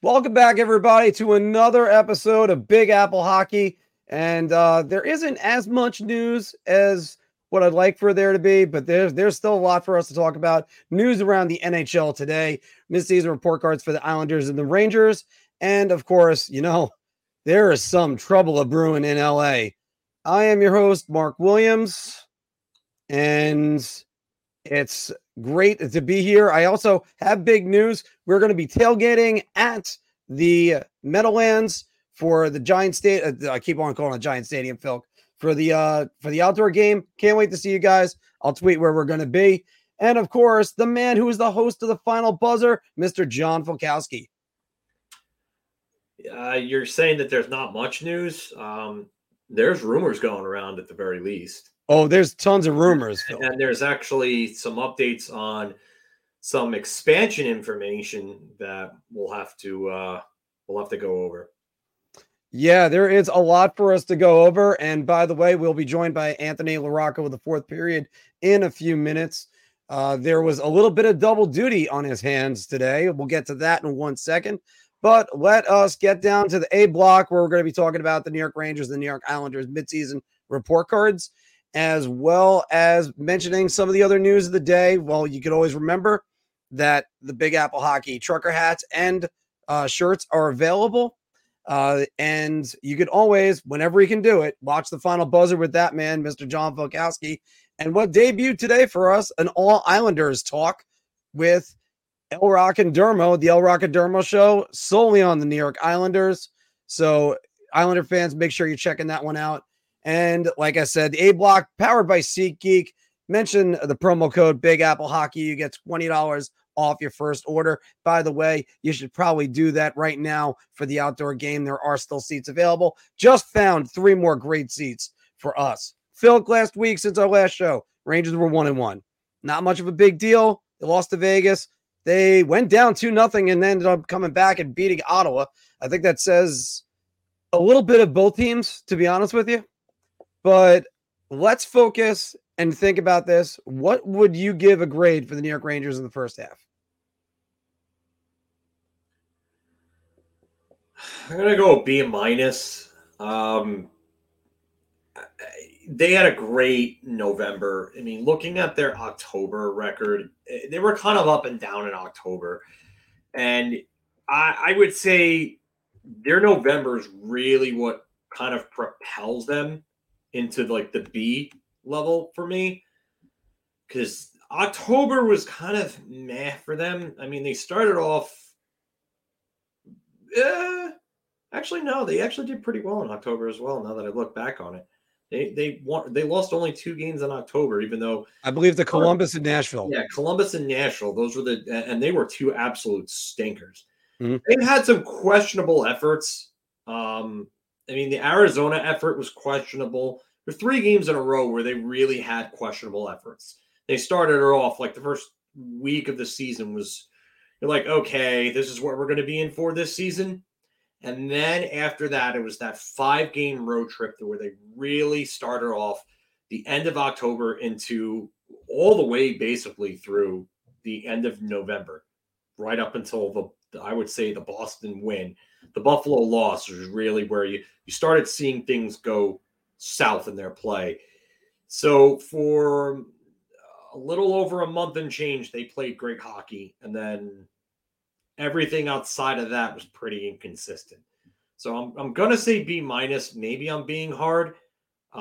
Welcome back, everybody, to another episode of Big Apple Hockey. And there isn't as much news as what I'd like for there to be, but there's still a lot for us to talk about. News around the NHL today, mid-season report cards for the Islanders and the Rangers. And, of course, you know, there is some trouble brewing in L.A. I am your host, Mark Williams, and it's great to be here. I also have big news. We're going to be tailgating at the Meadowlands for the Giant State. I keep on calling it Giant Stadium, Phil, for the outdoor game. Can't wait to see you guys. I'll tweet where we're going to be. And of course, the man who is the host of the Final Buzzer, Mr. John Fulkowski. You're saying that there's not much news. There's rumors going around at the very least. Oh, there's tons of rumors, Phil. And there's actually some updates on some expansion information that we'll have to go over. Yeah, there is a lot for us to go over. And by the way, we'll be joined by Anthony LaRocca with the fourth period in a few minutes. There was a little bit of double duty on his hands today. We'll get to that in 1 second. But let us get down to the A block, where we're going to be talking about the New York Rangers and the New York Islanders midseason report cards, as well as mentioning some of the other news of the day. Well, you could always remember that the Big Apple Hockey trucker hats and shirts are available. And you could always, whenever you can do it, watch the Final Buzzer with that man, Mr. John Fulkowski. And what debuted today for us, an All Islanders talk with El Rock and Dermo, the El Rock and Dermo show, solely on the New York Islanders. So Islander fans, make sure you're checking that one out. And like I said, the A block powered by SeatGeek. Mention the promo code Big Apple Hockey. You get $20 off your first order. By the way, you should probably do that right now for the outdoor game. There are still seats available. Just found three more great seats for us. Phil, last week, since our last show, Rangers were 1-1. Not much of a big deal. They lost to Vegas. They went down 2-0 and ended up coming back and beating Ottawa. I think that says a little bit of both teams, to be honest with you. But let's focus and think about this. What would you give a grade for the New York Rangers in the first half? I'm going to go B-. They had a great November. I mean, looking at their October record, they were kind of up and down in October. And I would say their November is really what kind of propels them into like the B level for me, because October was kind of meh for them. I mean, they started off. They actually did pretty well in October as well. Now that I look back on it, they lost only 2 games in October, even though I believe the Columbus and Nashville. Yeah, Columbus and Nashville. Those were and they were 2 absolute stinkers. Mm-hmm. They've had some questionable efforts. I mean, the Arizona effort was questionable. There were 3 games in a row where they really had questionable efforts. They started her off like the first week of the season was, you're like, okay, this is what we're going to be in for this season. And then after that, it was that 5-game road trip where they really started off the end of October into all the way basically through the end of November, right up until the Boston win. The Buffalo loss is really where you started seeing things go south in their play. So for a little over a month and change, they played great hockey. And then everything outside of that was pretty inconsistent. So I'm going to say B-. Maybe I'm being hard. But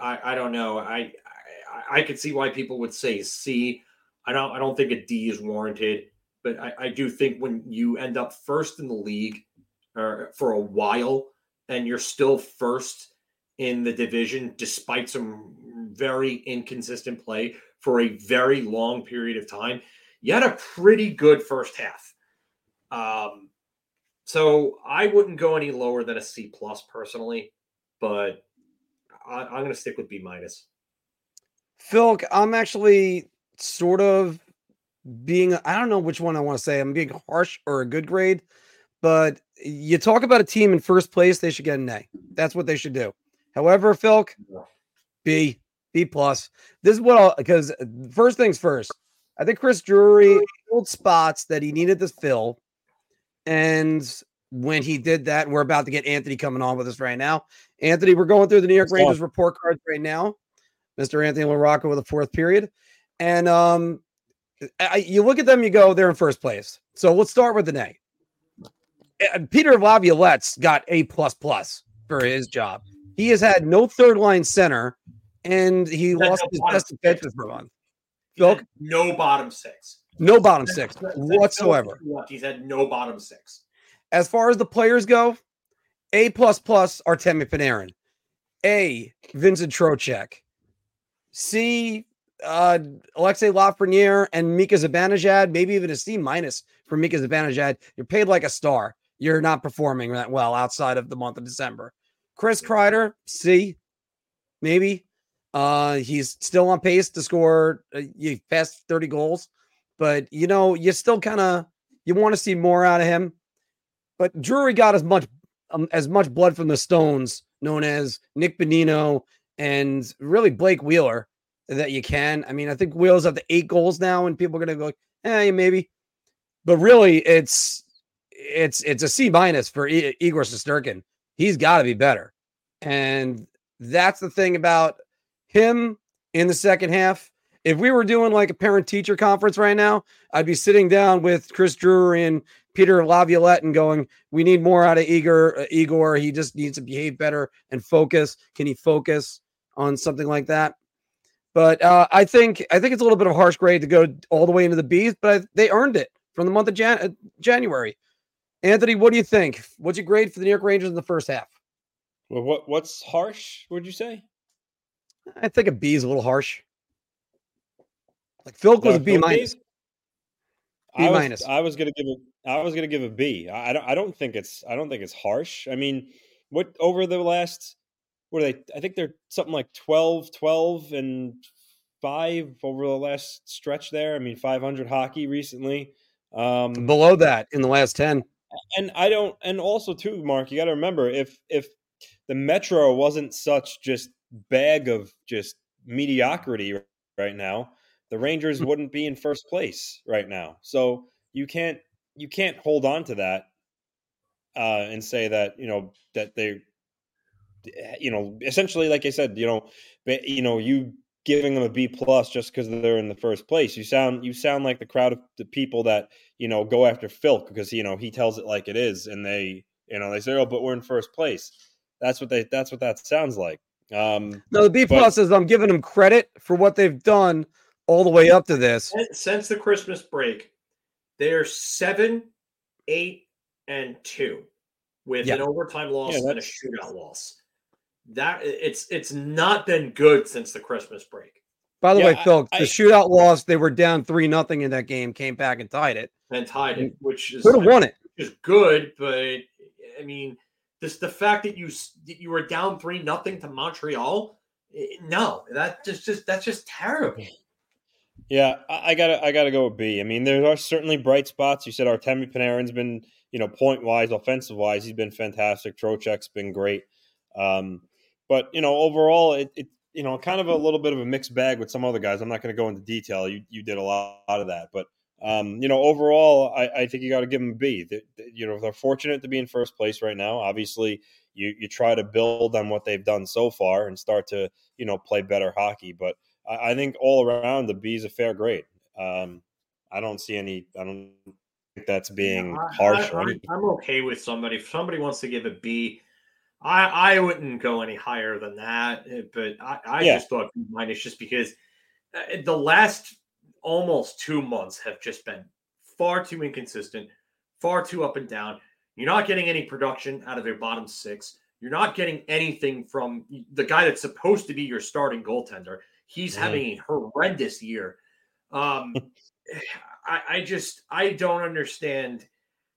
I don't know. I could see why people would say C. I don't think a D is warranted. But I do think when you end up first in the league or for a while and you're still first in the division, despite some very inconsistent play for a very long period of time, you had a pretty good first half. So I wouldn't go any lower than a C+ personally, but I'm going to stick with B-. Phil, I'm actually sort of I don't know which one I want to say. I'm being harsh or a good grade, but you talk about a team in first place, they should get an A. That's what they should do. However, Phil, B+. This is because first things first. I think Chris Drury filled spots that he needed to fill And when he did that, we're about to get Anthony coming on with us right now. Anthony, we're going through the New York Rangers report cards right now. Mr. Anthony LaRocca with a fourth period. And you look at them, you go, they're in first place. So let's start with the net. Peter Laviolette's got A++ for his job. He has had no third line center, and he lost his best defensive for a month. No bottom six. No bottom six whatsoever. He's had no bottom six. As far as the players go, A++ Artemi Panarin, A, Vincent Trocheck, C, Alexei Lafreniere and Mika Zibanejad, maybe even a C- for Mika Zibanejad. You're paid like a star. You're not performing that well outside of the month of December. Chris Kreider, C, maybe. He's still on pace to score past 30 goals, but you know, you still kind of, you want to see more out of him. But Drury got as much blood from the stones known as Nick Bonino and really Blake Wheeler that you can. I mean, I think Wheeler's up to 8 goals now, and people are going to go, maybe. But really, it's a C- for Igor Shesterkin. He's got to be better. And that's the thing about him in the second half. If we were doing like a parent-teacher conference right now, I'd be sitting down with Chris Drury and Peter Laviolette and going, we need more out of Igor. He just needs to behave better and focus. Can he focus on something like that? But I think it's a little bit of a harsh grade to go all the way into the B's, but they earned it from the month of January. Anthony, what do you think? What's your grade for the New York Rangers in the first half? Well, what's harsh, would you say? I think a B is a little harsh. Like Philk was a B-. B-. I was gonna give a B. I don't think it's harsh. I mean, what over the last. What are they? I think they're something like 12 and 5 over the last stretch there. I mean, .500 hockey recently. Below that in the last 10. And also too, Mark, you got to remember if the Metro wasn't such just bag of just mediocrity right now, the Rangers wouldn't be in first place right now. So you can't hold on to that and say that, you know, that they. You know, essentially, like I said, you giving them a B+ just because they're in the first place. You sound like the crowd of the people that, you know, go after Philk because, you know, he tells it like it is, and they, you know, they say, oh, but we're in first place. That's what that sounds like. No, the B+ is I'm giving them credit for what they've done all the way up to this. Since the Christmas break, they're 7, 8, and 2 with an overtime loss and a shootout loss. That it's not been good since the Christmas break. By the way, Phil, the shootout loss, they were down 3-0 in that game, came back and tied it, which is could have won it. Is good, but I mean, just the fact that you were down 3-0 to Montreal, no, that's just terrible. Yeah, I gotta go with B. I mean, there are certainly bright spots. You said Artemi Panarin's been, you know, point wise, offensive wise, he's been fantastic. Trocheck's been great. But, you know, overall, it you know, kind of a little bit of a mixed bag with some other guys. I'm not going to go into detail. You did a lot of that. But, you know, overall, I think you got to give them a B. You know, they're fortunate to be in first place right now. Obviously, you try to build on what they've done so far and start to, you know, play better hockey. But I think all around, the B is a fair grade. I don't think that's being harsh. I'm okay with somebody. If somebody wants to give a B, I wouldn't go any higher than that, but I just thought B- just because the last almost 2 months have just been far too inconsistent, far too up and down. You're not getting any production out of your bottom six. You're not getting anything from the guy that's supposed to be your starting goaltender. He's having a horrendous year. I don't understand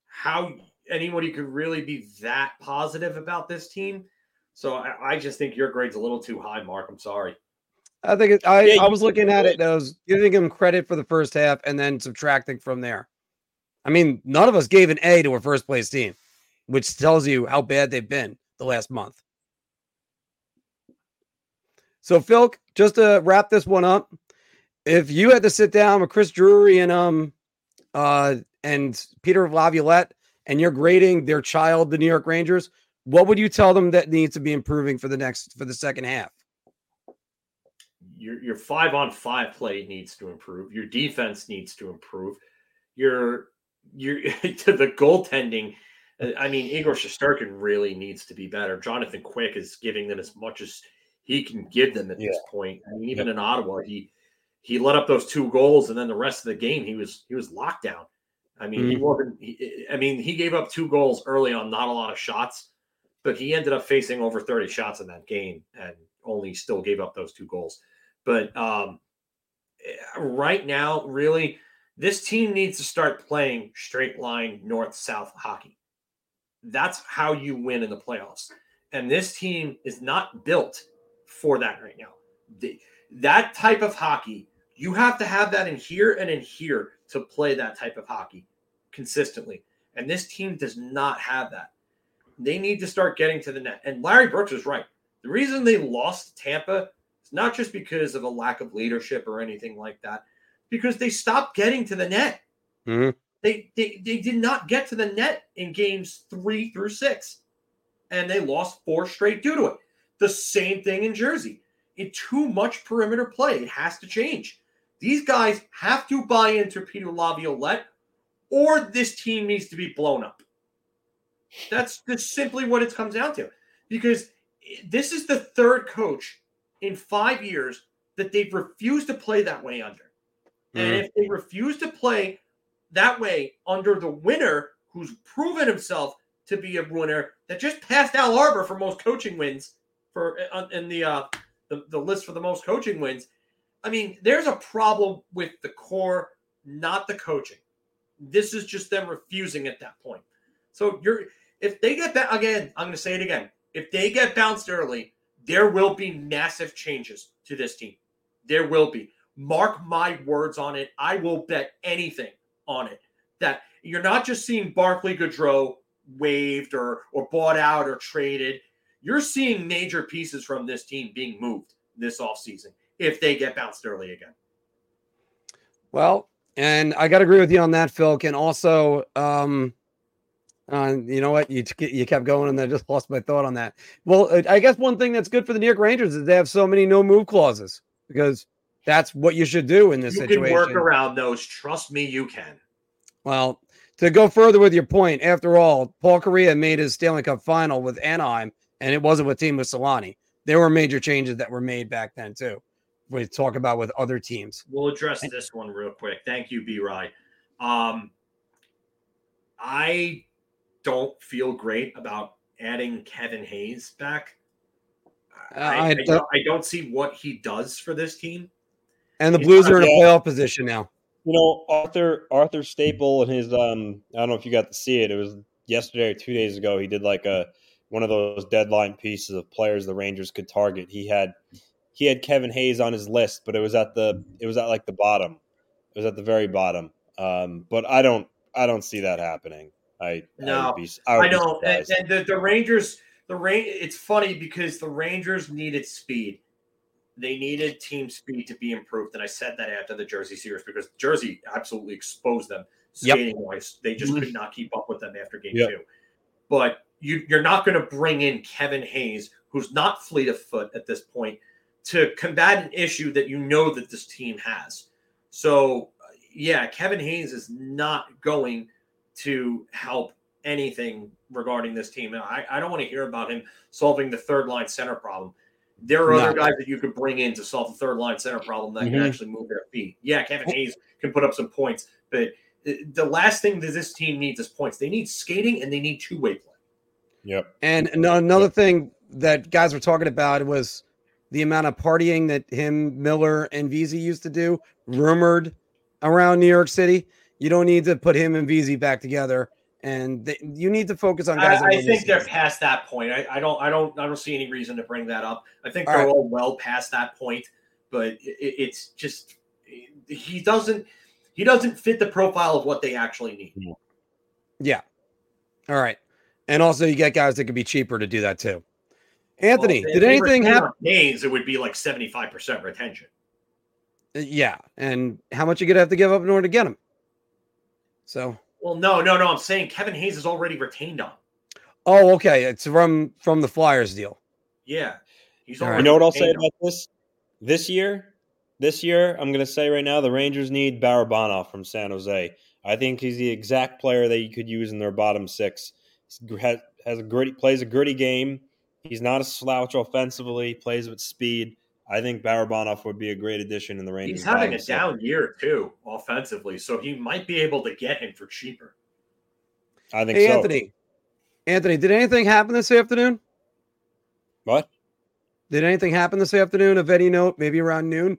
how anybody could really be that positive about this team. So I just think your grade's a little too high, Mark. I'm sorry. I think I was looking at it. And I was giving him credit for the first half and then subtracting from there. I mean, none of us gave an A to a first place team, which tells you how bad they've been the last month. So Phil, just to wrap this one up, if you had to sit down with Chris Drury and Peter Laviolette and you're grading their child, the New York Rangers, what would you tell them that needs to be improving for the second half? Your 5-on-5 play needs to improve. Your defense needs to improve. To the goaltending. I mean, Igor Shesterkin really needs to be better. Jonathan Quick is giving them as much as he can give them at this point. I mean, even in Ottawa, he let up those two goals, and then the rest of the game he was locked down. I mean, he gave up two goals early on, not a lot of shots, but he ended up facing over 30 shots in that game and only still gave up those two goals. But right now, really, this team needs to start playing straight line north-south hockey. That's how you win in the playoffs. And this team is not built for that right now. That type of hockey, you have to have that in here and in here to play that type of hockey consistently. And this team does not have that. They need to start getting to the net. And Larry Brooks is right. The reason they lost Tampa is not just because of a lack of leadership or anything like that, because they stopped getting to the net. Mm-hmm. They did not get to the net in games 3 through 6, and they lost 4 straight due to it. The same thing in Jersey. In too much perimeter play, it has to change. These guys have to buy into Peter Laviolette, or this team needs to be blown up. That's simply what it comes down to, because this is the third coach in 5 years that they've refused to play that way under. Mm-hmm. And if they refuse to play that way under the winner who's proven himself to be a winner that just passed Al Arbor for most coaching wins in the list for the most coaching wins. I mean, there's a problem with the core, not the coaching. This is just them refusing at that point. So if they get that again, I'm going to say it again. If they get bounced early, there will be massive changes to this team. There will be. Mark my words on it. I will bet anything on it that you're not just seeing Barkley Goodrow waived or bought out or traded. You're seeing major pieces from this team being moved this offseason if they get bounced early again. Well, and I got to agree with you on that, Phil. And also, you know what? You kept going, and I just lost my thought on that. Well, I guess one thing that's good for the New York Rangers is they have so many no-move clauses, because that's what you should do in this situation. You can work around those. Trust me, you can. Well, to go further with your point, after all, Paul Kariya made his Stanley Cup final with Anaheim, and it wasn't with Timo Solani. There were major changes that were made back then, too. We talk about with other teams. We'll address this one real quick. Thank you, B-Rye. I don't feel great about adding Kevin Hayes back. I don't see what he does for this team. And the Blues are in a playoff position now. You know, Arthur Staple and his I don't know if you got to see it. It was yesterday or 2 days ago. He did like one of those deadline pieces of players the Rangers could target. He had Kevin Hayes on his list, but it was at the bottom. It was at the very bottom. But I don't see that happening. I don't. And the Rangers. It's funny because the Rangers needed speed. They needed team speed to be improved. And I said that after the Jersey series because Jersey absolutely exposed them skating-wise. Yep. They just could not keep up with them after game two. But you're not going to bring in Kevin Hayes, who's not fleet of foot at this point, to combat an issue that you know that this team has. So, yeah, Kevin Hayes is not going to help anything regarding this team. I don't want to hear about him solving the third-line center problem. There are other guys that you could bring in to solve the third-line center problem that can actually move their feet. Yeah, Kevin Hayes can put up some points, but the last thing that this team needs is points. They need skating, and they need two-way play. Yep. And another thing that guys were talking about was the amount of partying that him, Miller, and Vesey used to do, rumored around New York City. You don't need to put him and Vesey back together. And you need to focus on guys. I think they're past that point. I don't see any reason to bring that up. I think they're all well past that point. But it's just he doesn't fit the profile of what they actually need. Yeah. All right. And also, you get guys that could be cheaper to do that too. Anthony, did anything happen? Names, it would be like 75% retention. Yeah, and how much you gonna have to give up in order to get them? So. Well, no. I'm saying Kevin Hayes is already retained on. Oh, okay. It's from the Flyers deal. Yeah. He's already. You know what I'll say about this? This year, I'm going to say right now, the Rangers need Barabanov from San Jose. I think he's the exact player that you could use in their bottom six. Plays a gritty game. He's not a slouch offensively. Plays with speed. I think Barabanov would be a great addition in the Rangers. He's having a down year too offensively, so he might be able to get him for cheaper. I think. Hey, so. Anthony, did anything happen this afternoon? What? Did anything happen this afternoon of any note? Maybe around noon.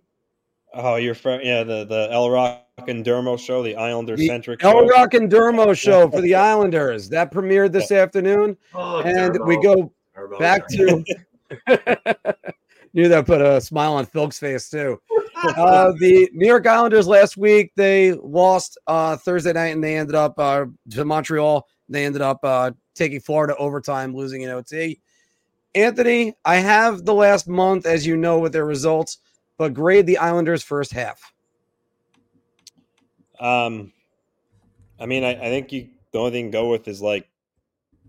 Oh, your friend, yeah, the El Rock and Dermo show, the Islander-centric El Rock and Dermo show for the Islanders. That premiered this afternoon. Oh, and Dermo. We go back to – knew that put a smile on Phil's face too. The New York Islanders last week, they lost Thursday night, and they ended up to Montreal. They ended up taking Florida overtime, losing in OT. Anthony, I have the last month, as you know, with their results – but grade the Islanders' first half. I think the only thing to go with is like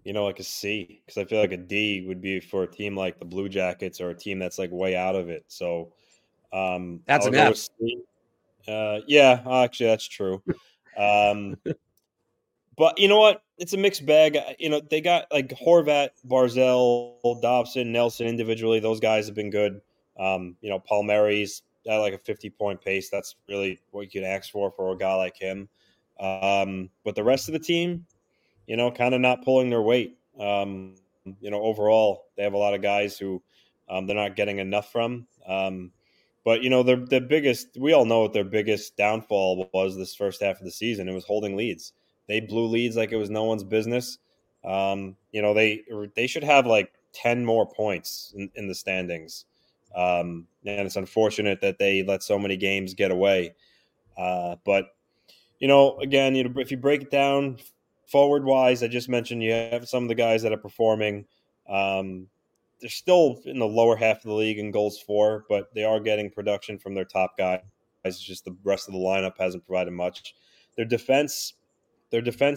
a C, because I feel like a D would be for a team like the Blue Jackets or a team that's like way out of it. So that's an F. Yeah, actually, that's true. But you know what? It's a mixed bag. You know, they got like Horvat, Barzal, Dobson, Nelson individually. Those guys have been good. Palmieri's at like a 50-point pace. That's really what you can ask for a guy like him. But the rest of the team, kind of not pulling their weight. Overall, they have a lot of guys who they're not getting enough from. But their biggest – we all know what their biggest downfall was this first half of the season. It was holding leads. They blew leads like it was no one's business. They should have like 10 more points in the standings. And it's unfortunate that they let so many games get away. But if you break it down forward wise, I just mentioned you have some of the guys that are performing. They're still in the lower half of the league in goals for, but they are getting production from their top guys. It's just the rest of the lineup hasn't provided much. Their defense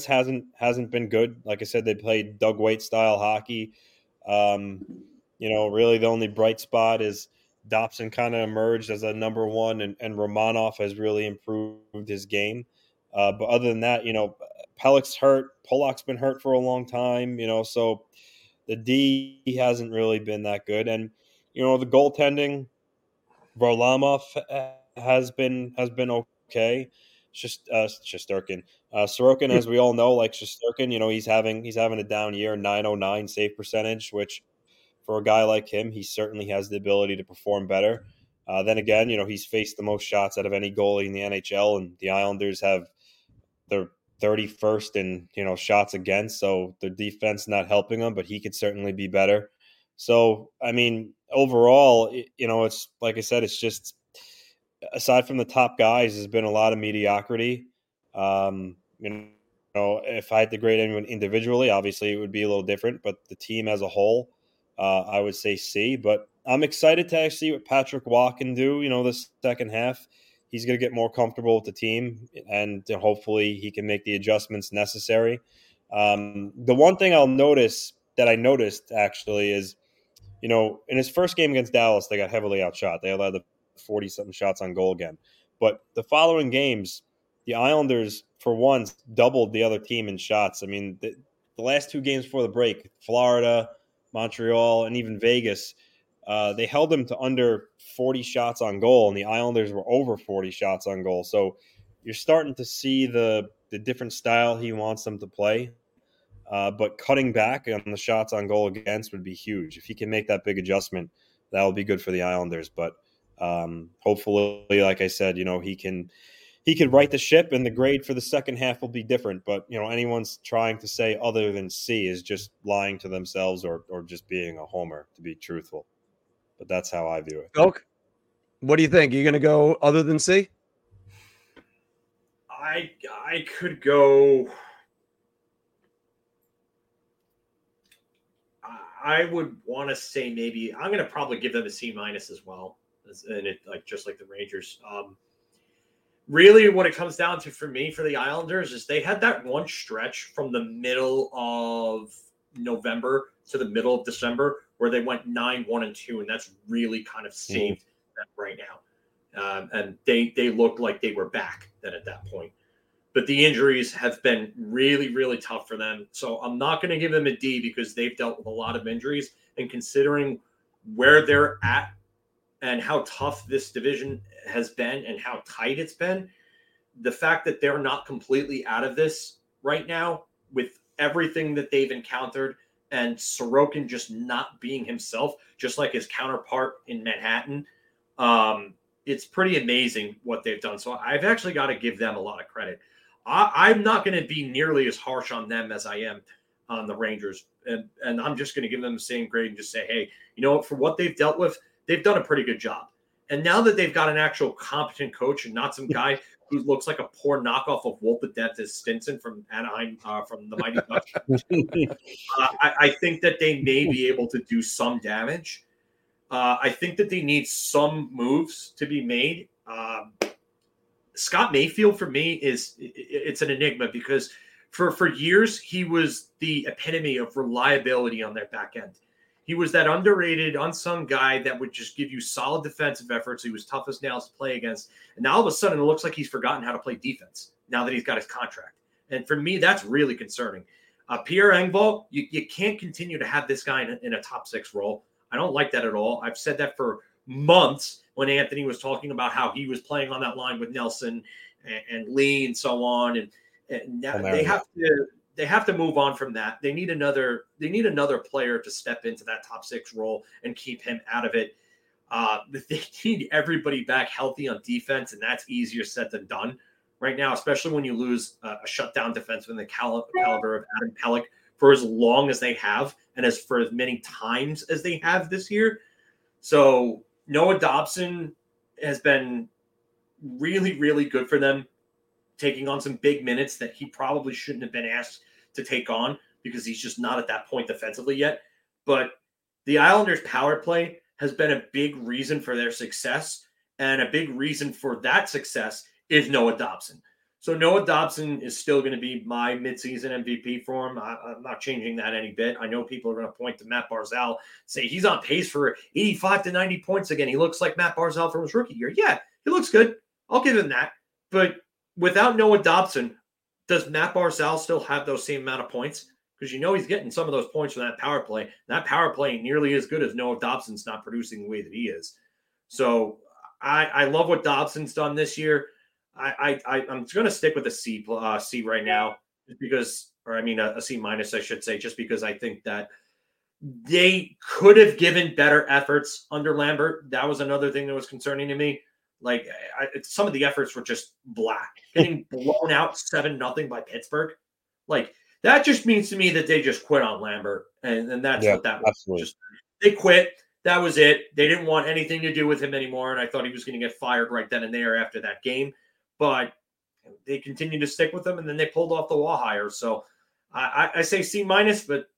hasn't been good. Like I said, they played Doug Weight style hockey. Really the only bright spot is Dobson kind of emerged as a number one, and Romanov has really improved his game. But other than that, Pelik's hurt. Polak's been hurt for a long time, so the D hasn't really been that good. And, the goaltending, Varlamov has been okay. Shesterkin. Sorokin, as we all know, like Shesterkin, he's having a down year, .909 save percentage, which – for a guy like him, he certainly has the ability to perform better. Then again, he's faced the most shots out of any goalie in the NHL, and the Islanders have their 31st in, shots against, so their defense not helping them, but he could certainly be better. So, overall, it's like I said, it's just aside from the top guys, there's been a lot of mediocrity. If I had to grade anyone individually, obviously it would be a little different, but the team as a whole, I would say C, but I'm excited to actually see what Patrick Waugh can do, this second half. He's going to get more comfortable with the team, and hopefully he can make the adjustments necessary. The one thing I noticed actually is, in his first game against Dallas, they got heavily outshot. They allowed the 40-something shots on goal again. But the following games, the Islanders, for once, doubled the other team in shots. The last two games before the break, Florida – Montreal, and even Vegas, they held them to under 40 shots on goal, and the Islanders were over 40 shots on goal. So you're starting to see the different style he wants them to play. But cutting back on the shots on goal against would be huge. If he can make that big adjustment, that will be good for the Islanders. But hopefully, like I said, he could right the ship, and the grade for the second half will be different. But, anyone's trying to say other than C is just lying to themselves or just being a homer, to be truthful. But that's how I view it. Okay. What do you think? Are you going to go other than C? I could go – I would want to say maybe – I'm going to probably give them a C- as well, and just like the Rangers – really what it comes down to for me for the Islanders is they had that one stretch from the middle of November to the middle of December where they went 9-1-2, and that's really kind of saved them right now. And they looked like they were back then at that point. But the injuries have been really, really tough for them. So I'm not going to give them a D because they've dealt with a lot of injuries. And considering where they're at and how tough this division has been and how tight it's been, the fact that they're not completely out of this right now with everything that they've encountered and Sorokin just not being himself, just like his counterpart in Manhattan, it's pretty amazing what they've done. So I've actually got to give them a lot of credit. I'm not going to be nearly as harsh on them as I am on the Rangers. And I'm just going to give them the same grade and just say, hey, you know what, for what they've dealt with, they've done a pretty good job. And now that they've got an actual competent coach and not some guy who looks like a poor knockoff of Wolfadette Stinson from Anaheim, from the Mighty Ducks, I think that they may be able to do some damage. I think that they need some moves to be made. Scott Mayfield, for me, it's an enigma because for years he was the epitome of reliability on their back end. He was that underrated, unsung guy that would just give you solid defensive efforts. He was tough as nails to play against. And now all of a sudden it looks like he's forgotten how to play defense now that he's got his contract. And for me, that's really concerning. Pierre Engvall, you can't continue to have this guy in a top six role. I don't like that at all. I've said that for months when Anthony was talking about how he was playing on that line with Nelson and Lee and so on. And now they have to move on from that. They need another player to step into that top six role and keep him out of it. They need everybody back healthy on defense, and that's easier said than done right now, especially when you lose a shutdown defenseman in the caliber of Adam Pellick for as long as they have and as for as many times as they have this year. So Noah Dobson has been really, really good for them, taking on some big minutes that he probably shouldn't have been asked to take on because he's just not at that point defensively yet. But the Islanders' power play has been a big reason for their success, and a big reason for that success is Noah Dobson. So Noah Dobson is still going to be my midseason MVP for him. I'm not changing that any bit. I know people are going to point to Matt Barzal, say he's on pace for 85 to 90 points again. He looks like Matt Barzal from his rookie year. Yeah, he looks good. I'll give him that. But without Noah Dobson, does Matt Barzal still have those same amount of points? Because you know he's getting some of those points from that power play. That power play ain't nearly as good as Noah Dobson's not producing the way that he is. So I love what Dobson's done this year. I'm going to stick with a C right now, a C minus, I should say, just because I think that they could have given better efforts under Lambert. That was another thing that was concerning to me. Like some of the efforts were just black, getting blown out 7-0 by Pittsburgh. Like that just means to me that they just quit on Lambert. And that's what that was. Absolutely. Just, they quit. That was it. They didn't want anything to do with him anymore. And I thought he was going to get fired right then and there after that game, but they continued to stick with him. And then they pulled off the Waugh hire. So I say C minus, but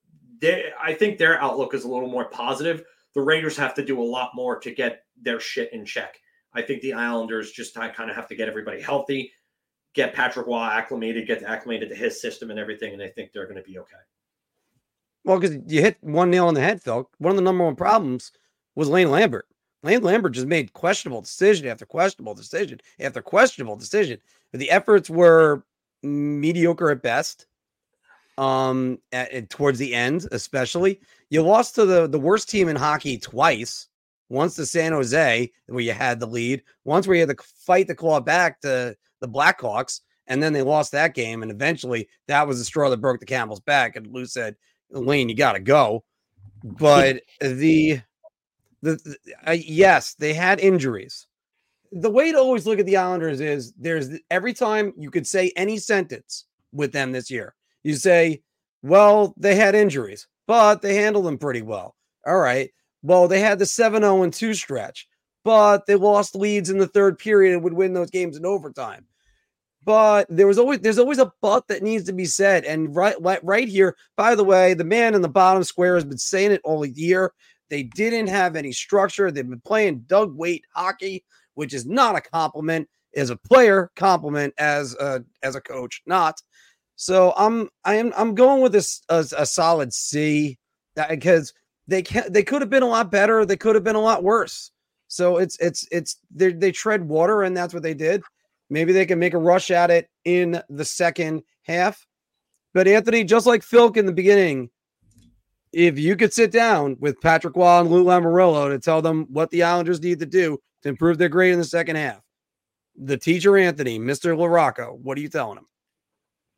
I think their outlook is a little more positive. The Rangers have to do a lot more to get their shit in check. I think the Islanders just kind of have to get everybody healthy, get Patrick Waugh acclimated, get acclimated to his system and everything, and I think they're going to be okay. Well, because you hit one nail on the head, Phil. One of the number one problems was Lane Lambert. Lane Lambert just made questionable decision after questionable decision after questionable decision. The efforts were mediocre at best towards the end, especially. You lost to the worst team in hockey twice. Once to San Jose, where you had the lead. Once where you had to fight the claw back to the Blackhawks, and then they lost that game, and eventually that was the straw that broke the camel's back, and Lou said, Lane, you got to go. But yes, they had injuries. The way to always look at the Islanders is there's every time you could say any sentence with them this year. You say, well, they had injuries, but they handled them pretty well. All right. Well, they had the 7-0-2 stretch, but they lost leads in the third period and would win those games in overtime. But there's always a but that needs to be said. And right here, by the way, the man in the bottom square has been saying it all year. They didn't have any structure. They've been playing dug weight hockey, which is not a compliment. as a player, compliment as a coach, not. So I'm going with a solid C, because they could have been a lot better. They could have been a lot worse. So they tread water, and that's what they did. Maybe they can make a rush at it in the second half. But Anthony, just like Philk in the beginning, if you could sit down with Patrick Waugh and Lou Lamoriello to tell them what the Islanders need to do to improve their grade in the second half, the teacher, Anthony, Mr. LaRocca, what are you telling him?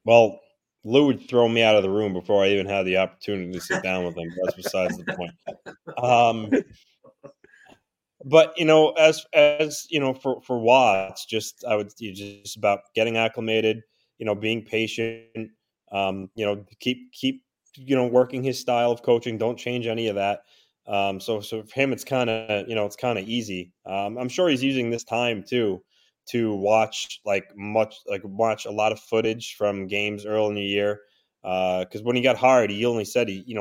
Well, Lou would throw me out of the room before I even had the opportunity to sit down with him. That's besides the point. But you know, as you know, for Watts, it's just about getting acclimated, you know, being patient, you know, keep you know, working his style of coaching. Don't change any of that. So for him, it's kind of easy. I'm sure he's using this time too to watch watch a lot of footage from games early in the year. Because when he got hired, he only said he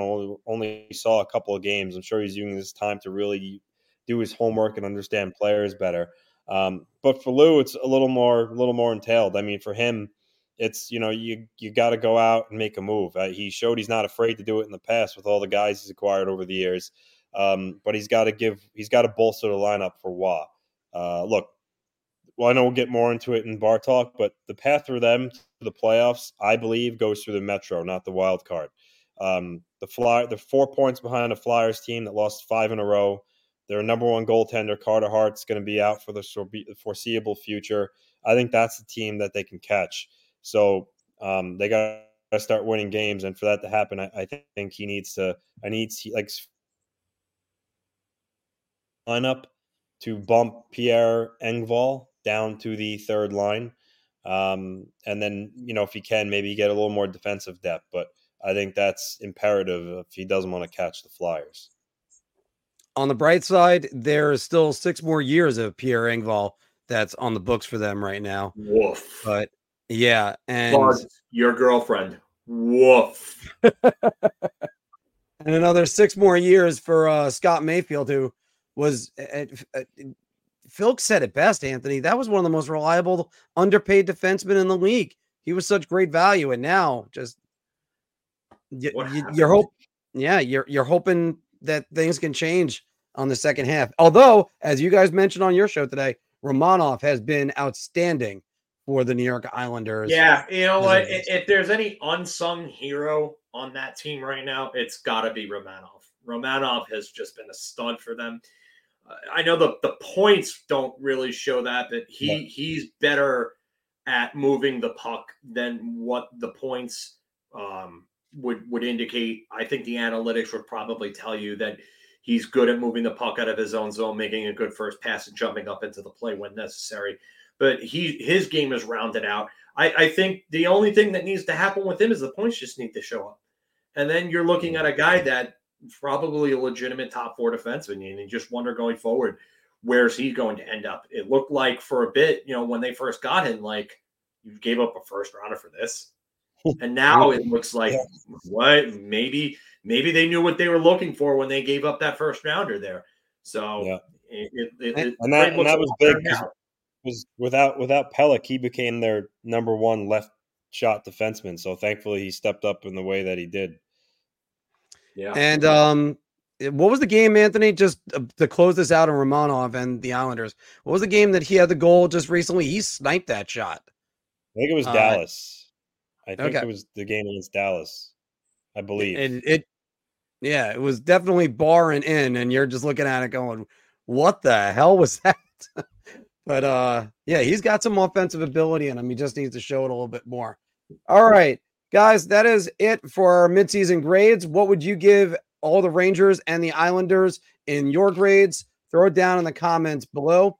only saw a couple of games. I'm sure he's using this time to really do his homework and understand players better. But for Lou, it's a little more entailed. I mean, for him, it's, you know, you got to go out and make a move. He showed he's not afraid to do it in the past with all the guys he's acquired over the years. But he's got to bolster the lineup for Waugh. I know we'll get more into it in bar talk, but the path for them to the playoffs, I believe, goes through the Metro, not the wild card. The 4 points behind the Flyers team that lost 5 in a row. Their number one goaltender, Carter Hart's, going to be out for the foreseeable future. I think that's the team that they can catch. So they got to start winning games, and for that to happen, I think he needs to. I need like lineup to bump Pierre Engvall down to the third line, and then, you know, if he can, maybe get a little more defensive depth. But I think that's imperative if he doesn't want to catch the Flyers. On the bright side, there is still 6 more years of Pierre Engvall that's on the books for them right now. Woof. But yeah, and Lord, your girlfriend. Woof. And another 6 more years for Scott Mayfield, who was Philk said it best, Anthony. That was one of the most reliable, underpaid defensemen in the league. He was such great value, and now just you're hoping that things can change on the second half. Although, as you guys mentioned on your show today, Romanov has been outstanding for the New York Islanders. Yeah, you know what? If there's any unsung hero on that team right now, it's got to be Romanov. Romanov has just been a stud for them. I know the points don't really show that, but he's better at moving the puck than what the points would indicate. I think the analytics would probably tell you that he's good at moving the puck out of his own zone, making a good first pass, and jumping up into the play when necessary. But his game is rounded out. I think the only thing that needs to happen with him is the points just need to show up. And then you're looking at a guy that probably a legitimate top 4 defenseman, and you just wonder going forward, where's he going to end up? It looked like for a bit, you know, when they first got him, like, you gave up a first rounder for this. And now it looks like, what? Maybe they knew what they were looking for when they gave up that first rounder there. So, yeah. That was big. Was without Pellick, he became their number 1 left shot defenseman. So thankfully, he stepped up in the way that he did. Yeah. And what was the game, Anthony? Just to close this out on Romanov and the Islanders, what was the game that he had the goal just recently? He sniped that shot. I think it was Dallas. It was the game against Dallas, I believe. It was definitely bar and in, and you're just looking at it going, what the hell was that? But, yeah, he's got some offensive ability in him. He just needs to show it a little bit more. All right, guys, that is it for our midseason grades. What would you give all the Rangers and the Islanders in your grades? Throw it down in the comments below.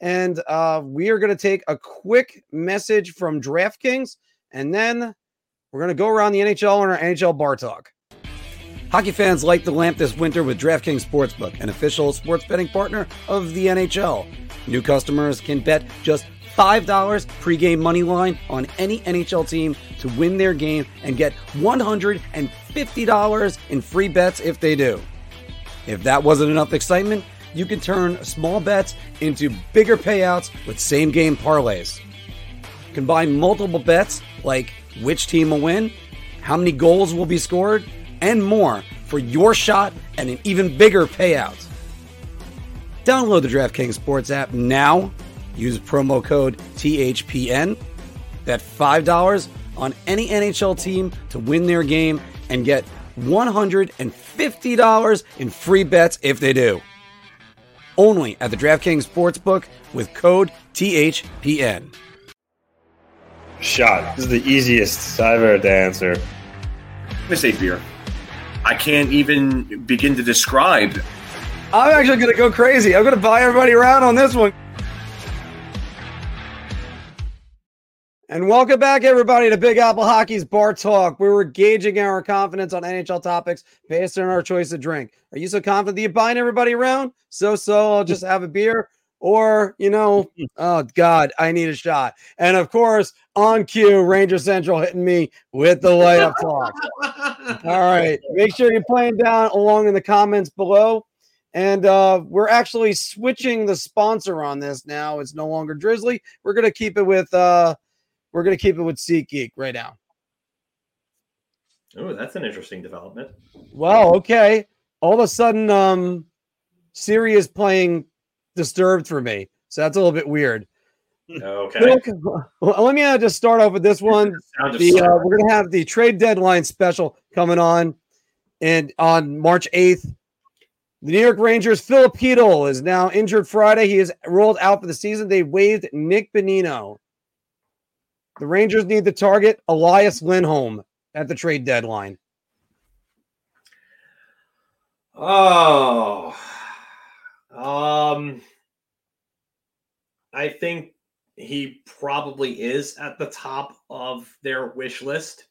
And we are going to take a quick message from DraftKings. And then we're going to go around the NHL on our NHL Bar Talk. Hockey fans light the lamp this winter with DraftKings Sportsbook, an official sports betting partner of the NHL. New customers can bet just $5 pregame money line on any NHL team to win their game and get $150 in free bets if they do. If that wasn't enough excitement, you can turn small bets into bigger payouts with same-game parlays. Combine multiple bets like which team will win, how many goals will be scored, and more for your shot at an even bigger payout. Download the DraftKings Sports app now. Use promo code THPN. Bet $5 on any NHL team to win their game and get $150 in free bets if they do. Only at the DraftKings Sportsbook with code THPN. Shot. This is the easiest I've ever had to answer. I'm going to say beer. I can't even begin to describe. I'm actually going to go crazy. I'm going to buy everybody around on this one. And welcome back, everybody, to Big Apple Hockey's Bar Talk, where we're gauging our confidence on NHL topics based on our choice of drink. Are you so confident that you're buying everybody around? So I'll just have a beer or, oh, God, I need a shot. And, of course, on cue, Ranger Central hitting me with the light-up talk. All right. Make sure you're playing down along in the comments below. And we're actually switching the sponsor on this now. It's no longer Drizzly. We're going to keep it with SeatGeek right now. Oh, that's an interesting development. Well, okay. All of a sudden, Siri is playing Disturbed for me, so that's a little bit weird. Okay. Well, let me just start off with this one. We're going to have the trade deadline special coming on, and on March 8th, the New York Rangers' Philip Hedl is now injured Friday. He is ruled out for the season. They waived Nick Bonino. The Rangers need to target Elias Lindholm at the trade deadline. Oh, I think he probably is at the top of their wish list.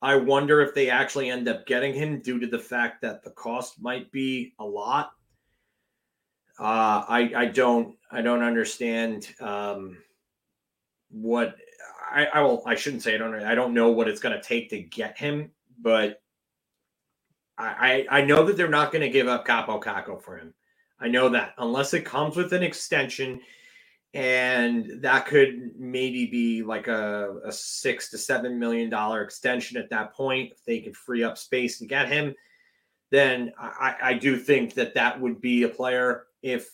I wonder if they actually end up getting him due to the fact that the cost might be a lot. I don't understand what. I don't know what it's going to take to get him, but I know that they're not going to give up Kaapo Kakko for him. I know that unless it comes with an extension, and that could maybe be like a $6 to $7 million extension at that point. If they could free up space and get him, then I do think that would be a player if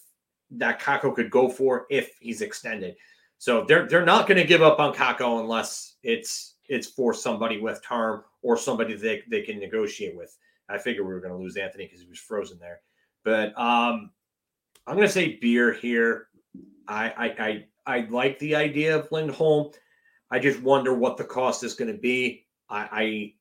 that Kakko could go for if he's extended. So they're not going to give up on Kakko unless it's for somebody with term or somebody they can negotiate with. I figured we were going to lose Anthony because he was frozen there, but I'm going to say beer here. I like the idea of Lindholm. I just wonder what the cost is going to be. I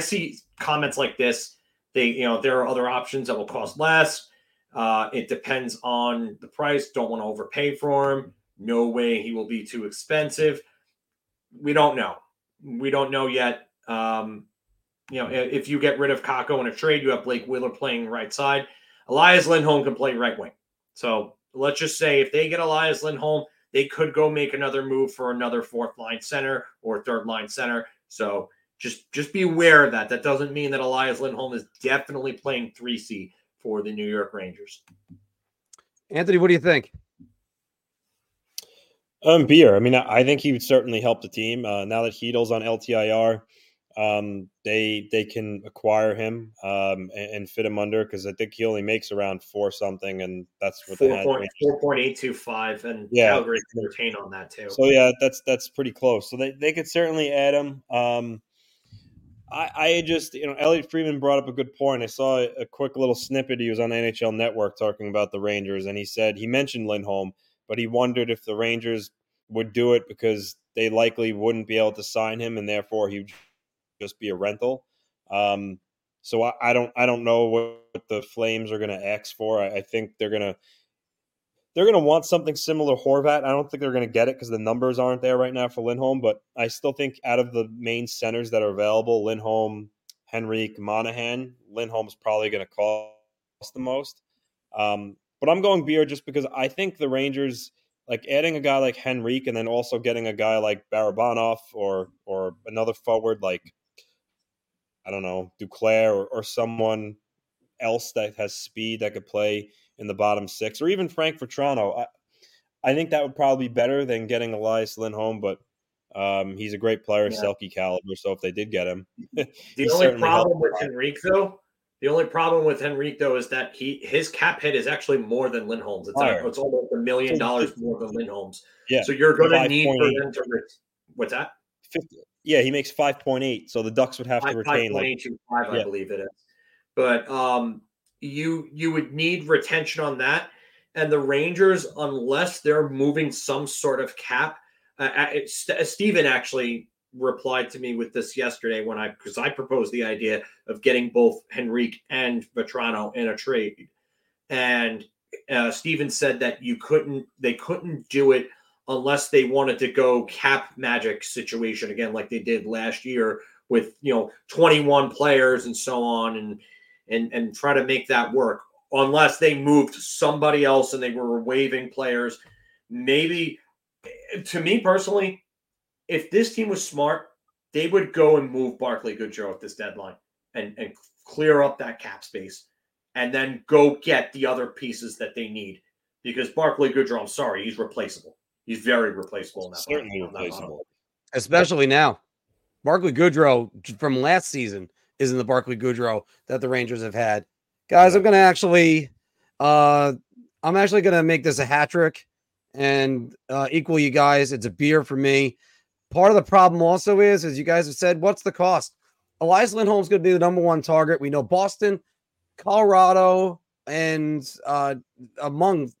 see comments like this. There are other options that will cost less. It depends on the price. Don't want to overpay for him. No way he will be too expensive. We don't know. We don't know yet. If you get rid of Kakko in a trade, you have Blake Wheeler playing right side. Elias Lindholm can play right wing. So let's just say if they get Elias Lindholm, they could go make another move for another fourth line center or third line center. So just be aware of that. That doesn't mean that Elias Lindholm is definitely playing 3C for the New York Rangers. Anthony, what do you think? Beer. I mean, I think he would certainly help the team. Now that Hedl's on LTIR, they can acquire him and fit him under, because I think he only makes around 4 something, and that's what 4.825, and yeah, Calgary can retain on that too. So yeah, that's pretty close. So they could certainly add him. I just, Elliot Friedman brought up a good point. I saw a quick little snippet. He was on NHL Network talking about the Rangers, and he mentioned Lindholm, but he wondered if the Rangers would do it because they likely wouldn't be able to sign him, and therefore he would just be a rental. So I don't know what the Flames are going to ask for. I think they're going to want something similar to Horvat. I don't think they're going to get it because the numbers aren't there right now for Lindholm, but I still think out of the main centers that are available, Lindholm, Henrique, Monahan, Lindholm's probably going to cost the most. But I'm going beer just because I think the Rangers, like adding a guy like Henrique and then also getting a guy like Barabanov or another forward like, I don't know, Duclair or someone else that has speed that could play in the bottom six, or even Frank Vetrano. I think that would probably be better than getting Elias Lindholm, but he's a great player, Selke caliber, so if they did get him. The only problem with Henrique, though, is that his cap hit is actually more than Lindholm's. It's almost $1 million more than Lindholm's. Yeah. So you're going to need for them to – what's that? 50. Yeah, he makes 5.8, so the Ducks would have to retain – 5.825, I believe it is. But you would need retention on that. And the Rangers, unless they're moving some sort of cap Steven actually replied to me with this yesterday because I proposed the idea of getting both Henrique and Vetrano in a trade. And Steven said that they couldn't do it unless they wanted to go cap magic situation again, like they did last year with, 21 players and so on and try to make that work, unless they moved somebody else and they were waiving players. Maybe, to me personally, if this team was smart, they would go and move Barkley Goodrow at this deadline and clear up that cap space and then go get the other pieces that they need. Because Barkley Goodrow, I'm sorry, he's replaceable. He's very replaceable in that. Certainly replaceable. Especially now. Barkley Goodrow from last season isn't the Barkley Goodrow that the Rangers have had. Guys, I'm actually going to make this a hat trick and equal you guys. It's a beer for me. Part of the problem also is, as you guys have said, what's the cost? Elias Lindholm's going to be the number one target. We know Boston, Colorado, and among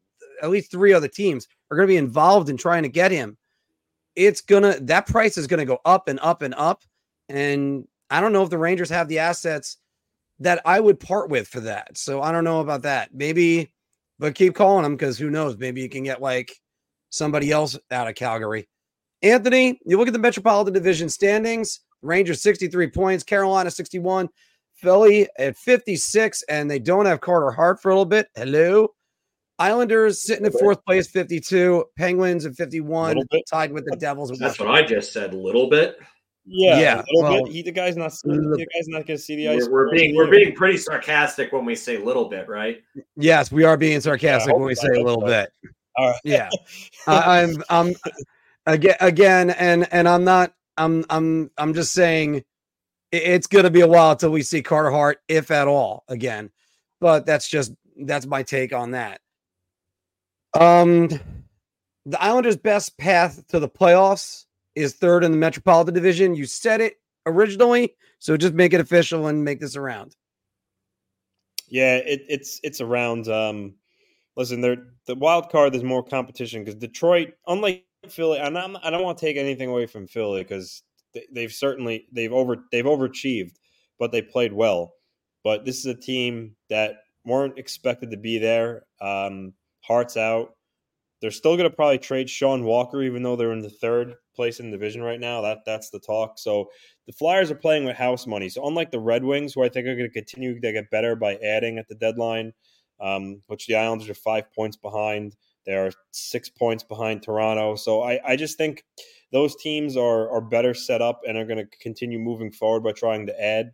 at least three other teams are going to be involved in trying to get him. That price is going to go up and up and up. And I don't know if the Rangers have the assets that I would part with for that. So I don't know about that. Maybe, but keep calling them because who knows? Maybe you can get somebody else out of Calgary. Anthony, you look at the Metropolitan Division standings. Rangers 63 points, Carolina 61, Philly at 56, and they don't have Carter Hart for a little bit. Hello. Islanders sitting in fourth place, 52. Penguins at 51, tied with the Devils. That's what I just said, a little bit. Yeah, a little bit. The guy's not going to see the ice. We're being pretty sarcastic when we say little bit, right? Yes, we are being sarcastic when we say a little bit. All right. Yeah, I'm again, and I'm not. I'm just saying, it's going to be a while till we see Carter Hart, if at all, again. But that's my take on that. The Islanders' best path to the playoffs is third in the Metropolitan Division. You said it originally, so just make it official and make this a round. Yeah, it's a round. Listen, the wild card, there's more competition because Detroit, unlike Philly, and I don't want to take anything away from Philly because they've overachieved, but they played well. But this is a team that weren't expected to be there. Hart's out. They're still going to probably trade Sean Walker, even though they're in the third place in the division right now. That's the talk. So the Flyers are playing with house money. So unlike the Red Wings, who I think are going to continue to get better by adding at the deadline, which the Islanders are 5 points behind. They are 6 points behind Toronto. So I just think those teams are better set up and are going to continue moving forward by trying to add.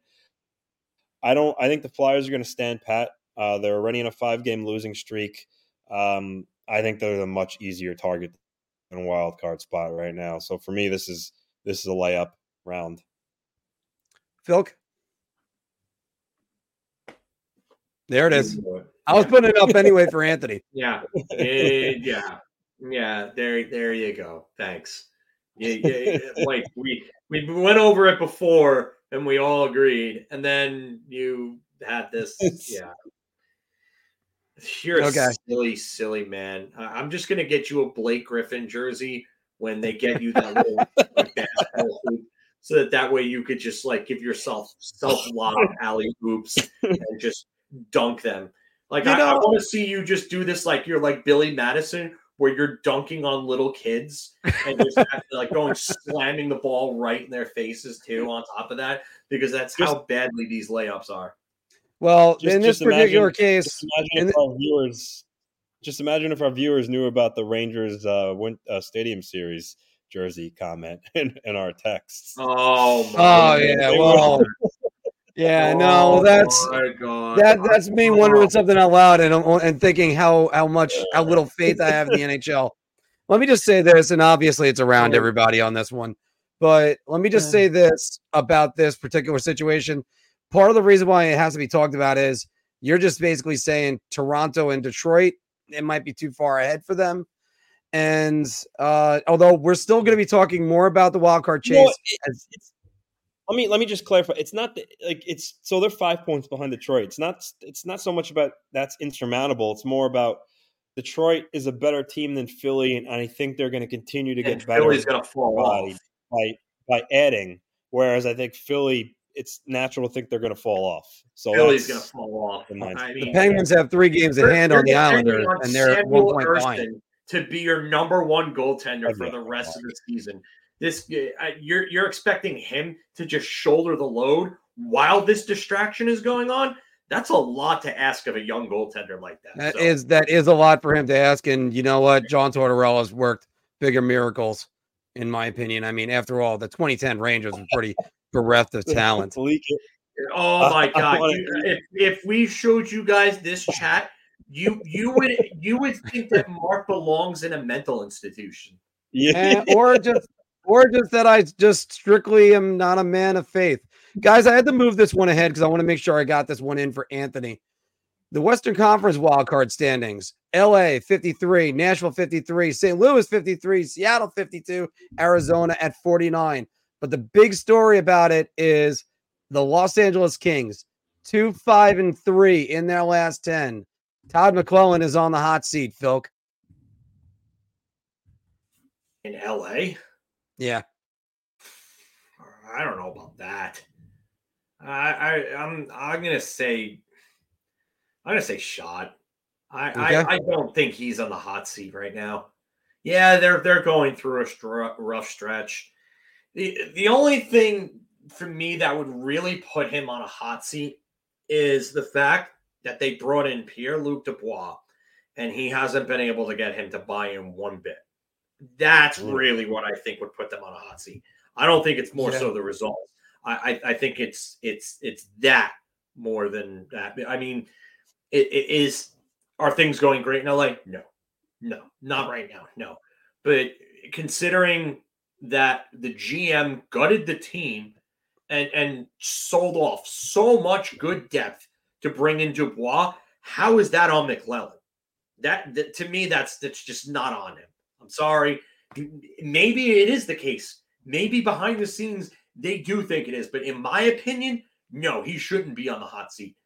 I think the Flyers are going to stand pat. They're already in a 5-game losing streak. I think they're the much easier target than a wild card spot right now. So for me, this is a layup round. Philk, there it is. I was putting it up anyway for Anthony. Yeah. There you go. Thanks. We went over it before and we all agreed, and then you had this. Yeah. You're a silly man. I'm just gonna get you a Blake Griffin jersey when they get you that little basketball hoop, so that way you could just give yourself self-lob alley oops and just dunk them. I want to see you just do this you're like Billy Madison, where you're dunking on little kids and just going slamming the ball right in their faces too. On top of that, because that's how badly these layups are. Well, imagine if our viewers knew about the Rangers Stadium Series jersey comment in our texts. Oh, my God. Yeah. Well, Yeah, no, that's that's me wondering something out loud and thinking how little faith I have in the NHL. Let me just say this, and obviously it's around everybody on this one, but let me just say this about this particular situation. Part of the reason why it has to be talked about is you're just basically saying Toronto and Detroit, it might be too far ahead for them. And although we're still going to be talking more about the wild card chase. No, let me just clarify. It's not so they're 5 points behind Detroit. It's not so much about that's insurmountable. It's more about Detroit is a better team than Philly, and I think they're going to continue to get better. Philly's going to fall off by adding, whereas I think Philly, it's natural to think they're going to fall off. So Philly's going to fall off. The Penguins have 3 games at hand on the Islanders, and they're 1 point behind. To be your number one goaltender for the rest of the season. This you're expecting him to just shoulder the load while this distraction is going on. That's a lot to ask of a young goaltender like that. That is a lot for him to ask. And you know what? John Tortorella's worked bigger miracles, in my opinion. I mean, after all, the 2010 Rangers were pretty bereft of talent. Oh my God. If we showed you guys this chat, you would think that Mark belongs in a mental institution. Yeah. Or just that I just strictly am not a man of faith. Guys, I had to move this one ahead because I want to make sure I got this one in for Anthony. The Western Conference wildcard standings. LA 53, Nashville 53, St. Louis 53, Seattle 52, Arizona at 49. But the big story about it is the Los Angeles Kings, 2-5-3 in their last 10. Todd McClellan is on the hot seat, Philk. In LA? Yeah, I don't know about that. I'm gonna say Schott. I don't think he's on the hot seat right now. Yeah, they're going through a rough stretch. The only thing for me that would really put him on a hot seat is the fact that they brought in Pierre-Luc Dubois, and he hasn't been able to get him to buy in one bit. That's really what I think would put them on a hot seat. I don't think it's more so the results. I think it's that more than that. I mean, are things going great in LA? No, not right now. No, but considering that the GM gutted the team and sold off so much good depth to bring in Dubois, how is that on McClellan? That to me, that's just not on him. I'm sorry. Maybe it is the case. Maybe behind the scenes, they do think it is. But in my opinion, no, he shouldn't be on the hot seat.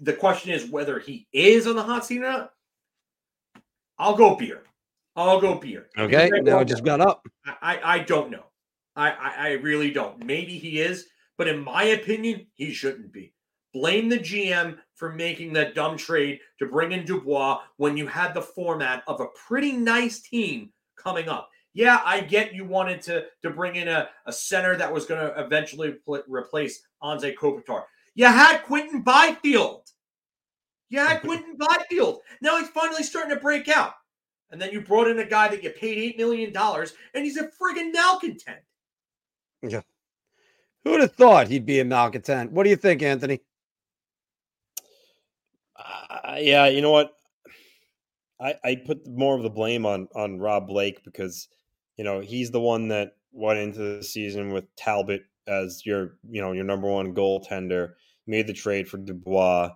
The question is whether he is on the hot seat or not. I'll go beer. Okay, now it just got up. I don't know. I really don't. Maybe he is. But in my opinion, he shouldn't be. Blame the GM for making that dumb trade to bring in Dubois when you had the format of a pretty nice team coming up. Yeah, I get you wanted to bring in a center that was going to eventually replace Anze Kopitar. You had Quentin Byfield. Now he's finally starting to break out. And then you brought in a guy that you paid $8 million, and he's a friggin' malcontent. Yeah. Who would have thought he'd be a malcontent? What do you think, Anthony? Yeah, you know what? I put more of the blame on Rob Blake because, you know, he's the one that went into the season with Talbot as your number one goaltender, made the trade for Dubois.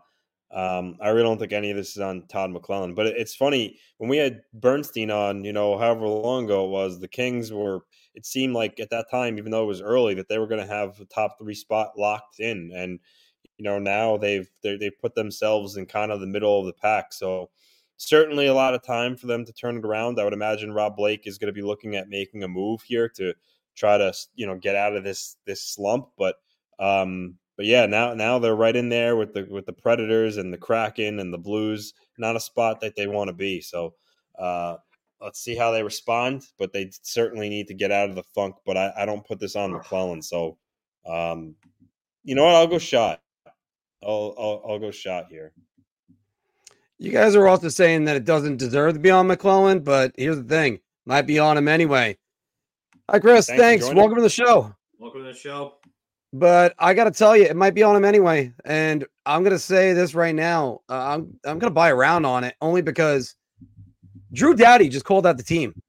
I really don't think any of this is on Todd McClellan. But it's funny, when we had Bernstein on, you know, however long ago it was, the Kings were, it seemed like at that time, even though it was early, that they were going to have the top 3 spot locked in. And, you know, now they've put themselves in kind of the middle of the pack. So certainly a lot of time for them to turn it around. I would imagine Rob Blake is going to be looking at making a move here to try to, you know, get out of this slump. But yeah, now they're right in there with the Predators and the Kraken and the Blues. Not a spot that they want to be. So let's see how they respond. But they certainly need to get out of the funk. But I don't put this on McClellan. So you know what? I'll go Schott. I'll go Schott here. You guys are also saying that it doesn't deserve to be on McClellan, but here's the thing: might be on him anyway. Hi, Chris. Thanks. Welcome to the show. But I got to tell you, it might be on him anyway. And I'm going to say this right now. I'm going to buy a round on it only because Drew Doughty just called out the team.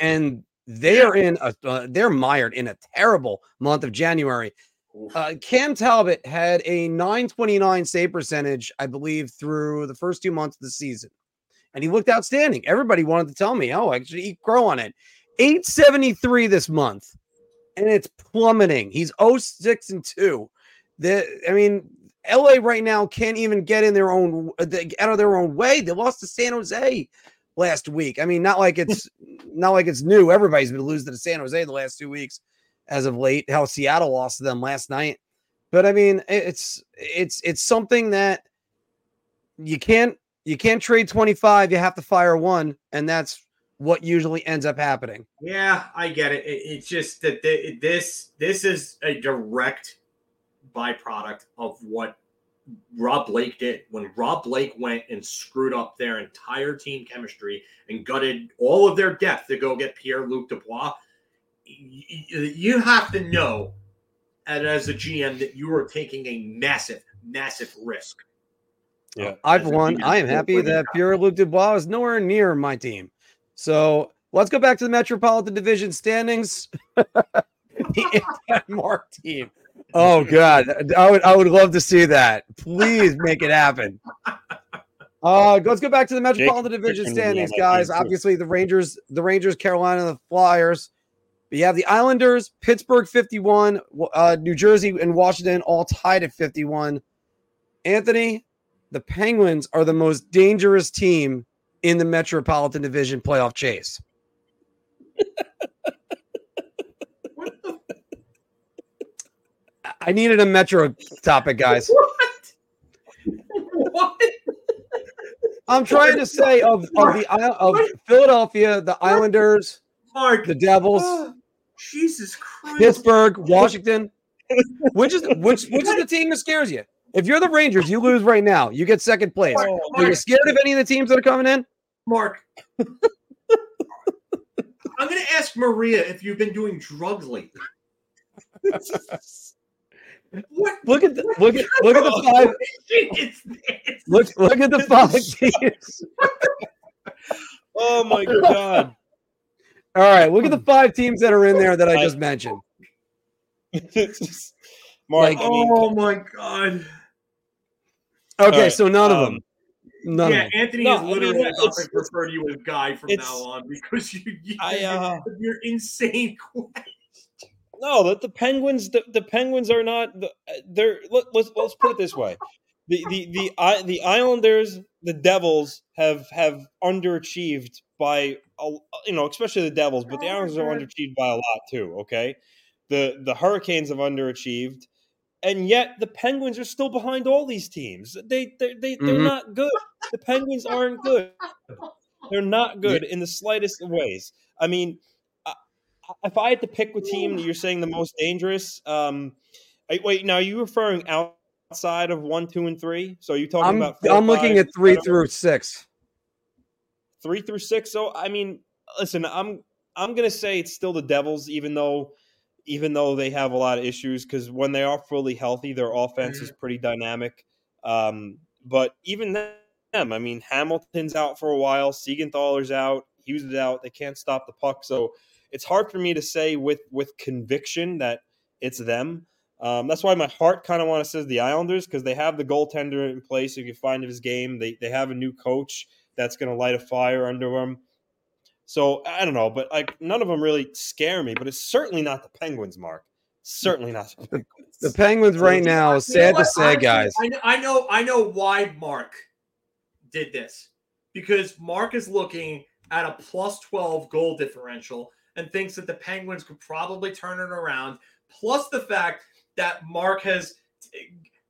And they are in a, they're mired in a terrible month of January. Cam Talbot had a .929 save percentage, I believe, through the first 2 months of the season. And he looked outstanding. Everybody wanted to tell me, oh, I should eat crow on it. .873 this month. And it's plummeting. He's 0-6-2. I mean, LA right now can't even get in their own out of their own way. They lost to San Jose last week. I mean, not like it's new. Everybody's been losing to San Jose the last 2 weeks as of late. How Seattle lost to them last night. But I mean, it's something that you can't trade 25. You have to fire one, and that's what usually ends up happening. Yeah, I get it. It's just that this is a direct byproduct of what Rob Blake did. When Rob Blake went and screwed up their entire team chemistry and gutted all of their depth to go get Pierre-Luc Dubois, you have to know, and as a GM, that you are taking a massive, massive risk. Yeah, I am happy that Pierre-Luc Dubois is nowhere near my team. So let's go back to the Metropolitan Division standings. The Denmark team. Oh God, I would love to see that. Please make it happen. Let's go back to the Metropolitan Division standings, guys. Obviously, the Rangers, Carolina, the Flyers. But you have the Islanders, Pittsburgh 51, New Jersey, and Washington all tied at 51. Anthony, the Penguins are the most dangerous team in the Metropolitan Division playoff chase. I needed a Metro topic, guys. What? I'm trying to say of Philadelphia, the Islanders, Mark, the Devils, Jesus Christ, Pittsburgh, Washington. Which is the team that scares you? If you're the Rangers, you lose right now. You get second place. Mark, are you scared of any of the teams that are coming in? Mark, I'm going to ask Maria if you've been doing drugs lately. Look at the five teams. Oh my God! All right, look at the five teams that are in there that I just mentioned. Mark, oh my God! Okay, right, so none of them. Yeah, Anthony is literally going to refer to you as Guy from now on because your insane question. No, that the Penguins are not. They're let's put it this way: the Islanders, the Devils have underachieved by especially the Devils, but the Islanders are underachieved by a lot too. Okay, the Hurricanes have underachieved, and yet the Penguins are still behind all these teams. They're not good. The Penguins aren't good. They're not good in the slightest of ways. I mean, if I had to pick a team that you're saying the most dangerous, wait, now are you referring outside of 1, 2, and 3? So you're talking about 4, I'm looking 5, at 3 through 6. 3 through 6. So I mean, listen, I'm gonna say it's still the Devils, even though they have a lot of issues because when they are fully healthy, their offense is pretty dynamic. But even them, I mean, Hamilton's out for a while, Siegenthaler's out, Hughes is out. They can't stop the puck, so. It's hard for me to say with conviction that it's them. That's why my heart kind of says the Islanders because they have the goaltender in place. You can find his game. They have a new coach that's going to light a fire under them. So I don't know, but none of them really scare me. But it's certainly not the Penguins, Mark. Certainly not the Penguins. The Penguins right now, sad to say, guys. I know why Mark did this because Mark is looking at a +12 goal differential. And thinks that the Penguins could probably turn it around. Plus the fact that Mark has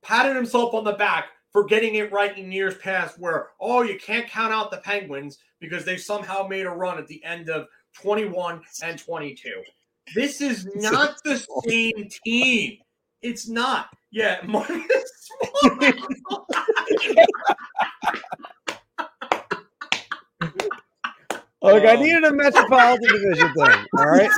patted himself on the back for getting it right in years past where, you can't count out the Penguins because they somehow made a run at the end of 21 and 22. This is not the same team. It's not. Yeah, Mark is small. Look, I needed a Metropolitan Division thing, all right?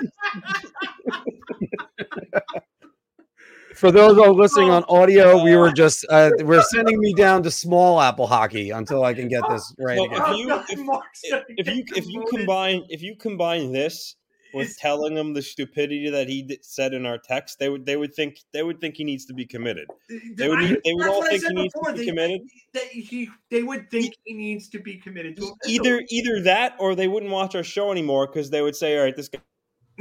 For those listening on audio, we were just we're sending me down to small apple hockey until I can get this right. Well, if you combine this with telling him the stupidity that he said in our text, they would think he needs to be committed. They would all think he needs to be committed. They would think he needs to be committed. Either that, or they wouldn't watch our show anymore because they would say, "All right, this guy."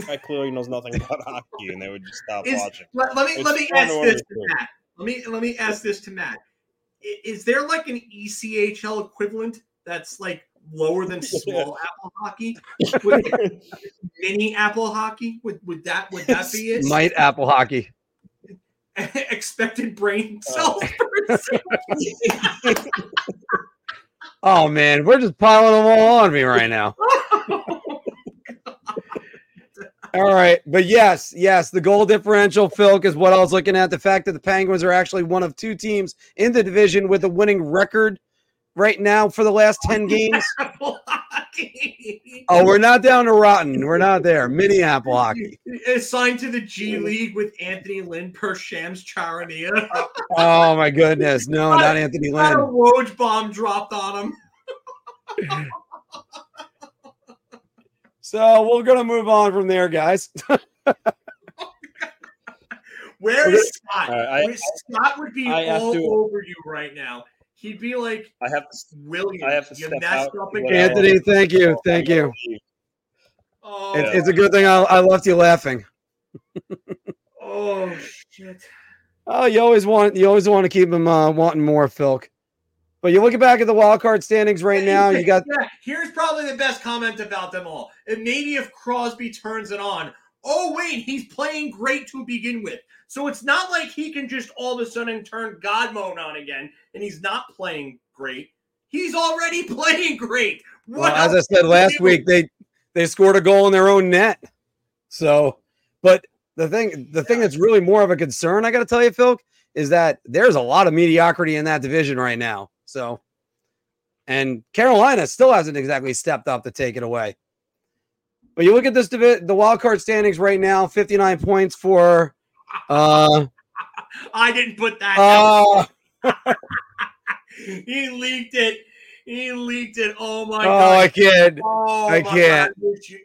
I clearly knows nothing about hockey, and they would just stop watching. Let me ask this to Matt. Is there like an ECHL equivalent that's like lower than small apple hockey? Mini apple hockey? Would that be it? Might apple hockey. Expected brain cells. Oh man, we're just piling them all on me right now. All right. But yes, the goal differential, Phil, is what I was looking at. The fact that the Penguins are actually one of two teams in the division with a winning record right now for the last 10 games. Oh, we're not down to rotten. We're not there. Mini apple hockey. Assigned to the G League with Anthony Lynn per Shams Charania. Oh, my goodness. No, not Anthony Lynn. A Woj bomb dropped on him. So we're going to move on from there, guys. Where is Scott? Scott would be all over you right now. He'd be like, I have to step out again. Anthony, thank you. Thank you. Oh, it's a good thing I left you laughing. Oh, shit. Oh, you always want to keep him wanting more, Philk. But you're looking back at the wild card standings right now. You got here's probably the best comment about them all. And maybe if Crosby turns it on, oh wait, he's playing great to begin with. So it's not like he can just all of a sudden turn God mode on again, and he's not playing great. He's already playing great. Well, as I said last week, they scored a goal in their own net. So, but the thing that's really more of a concern, I got to tell you, Phil, is that there's a lot of mediocrity in that division right now. So, and Carolina still hasn't exactly stepped up to take it away. But you look at this, the wild card standings right now, 59 points for. I didn't put that. He leaked it. Oh my God! I can't. You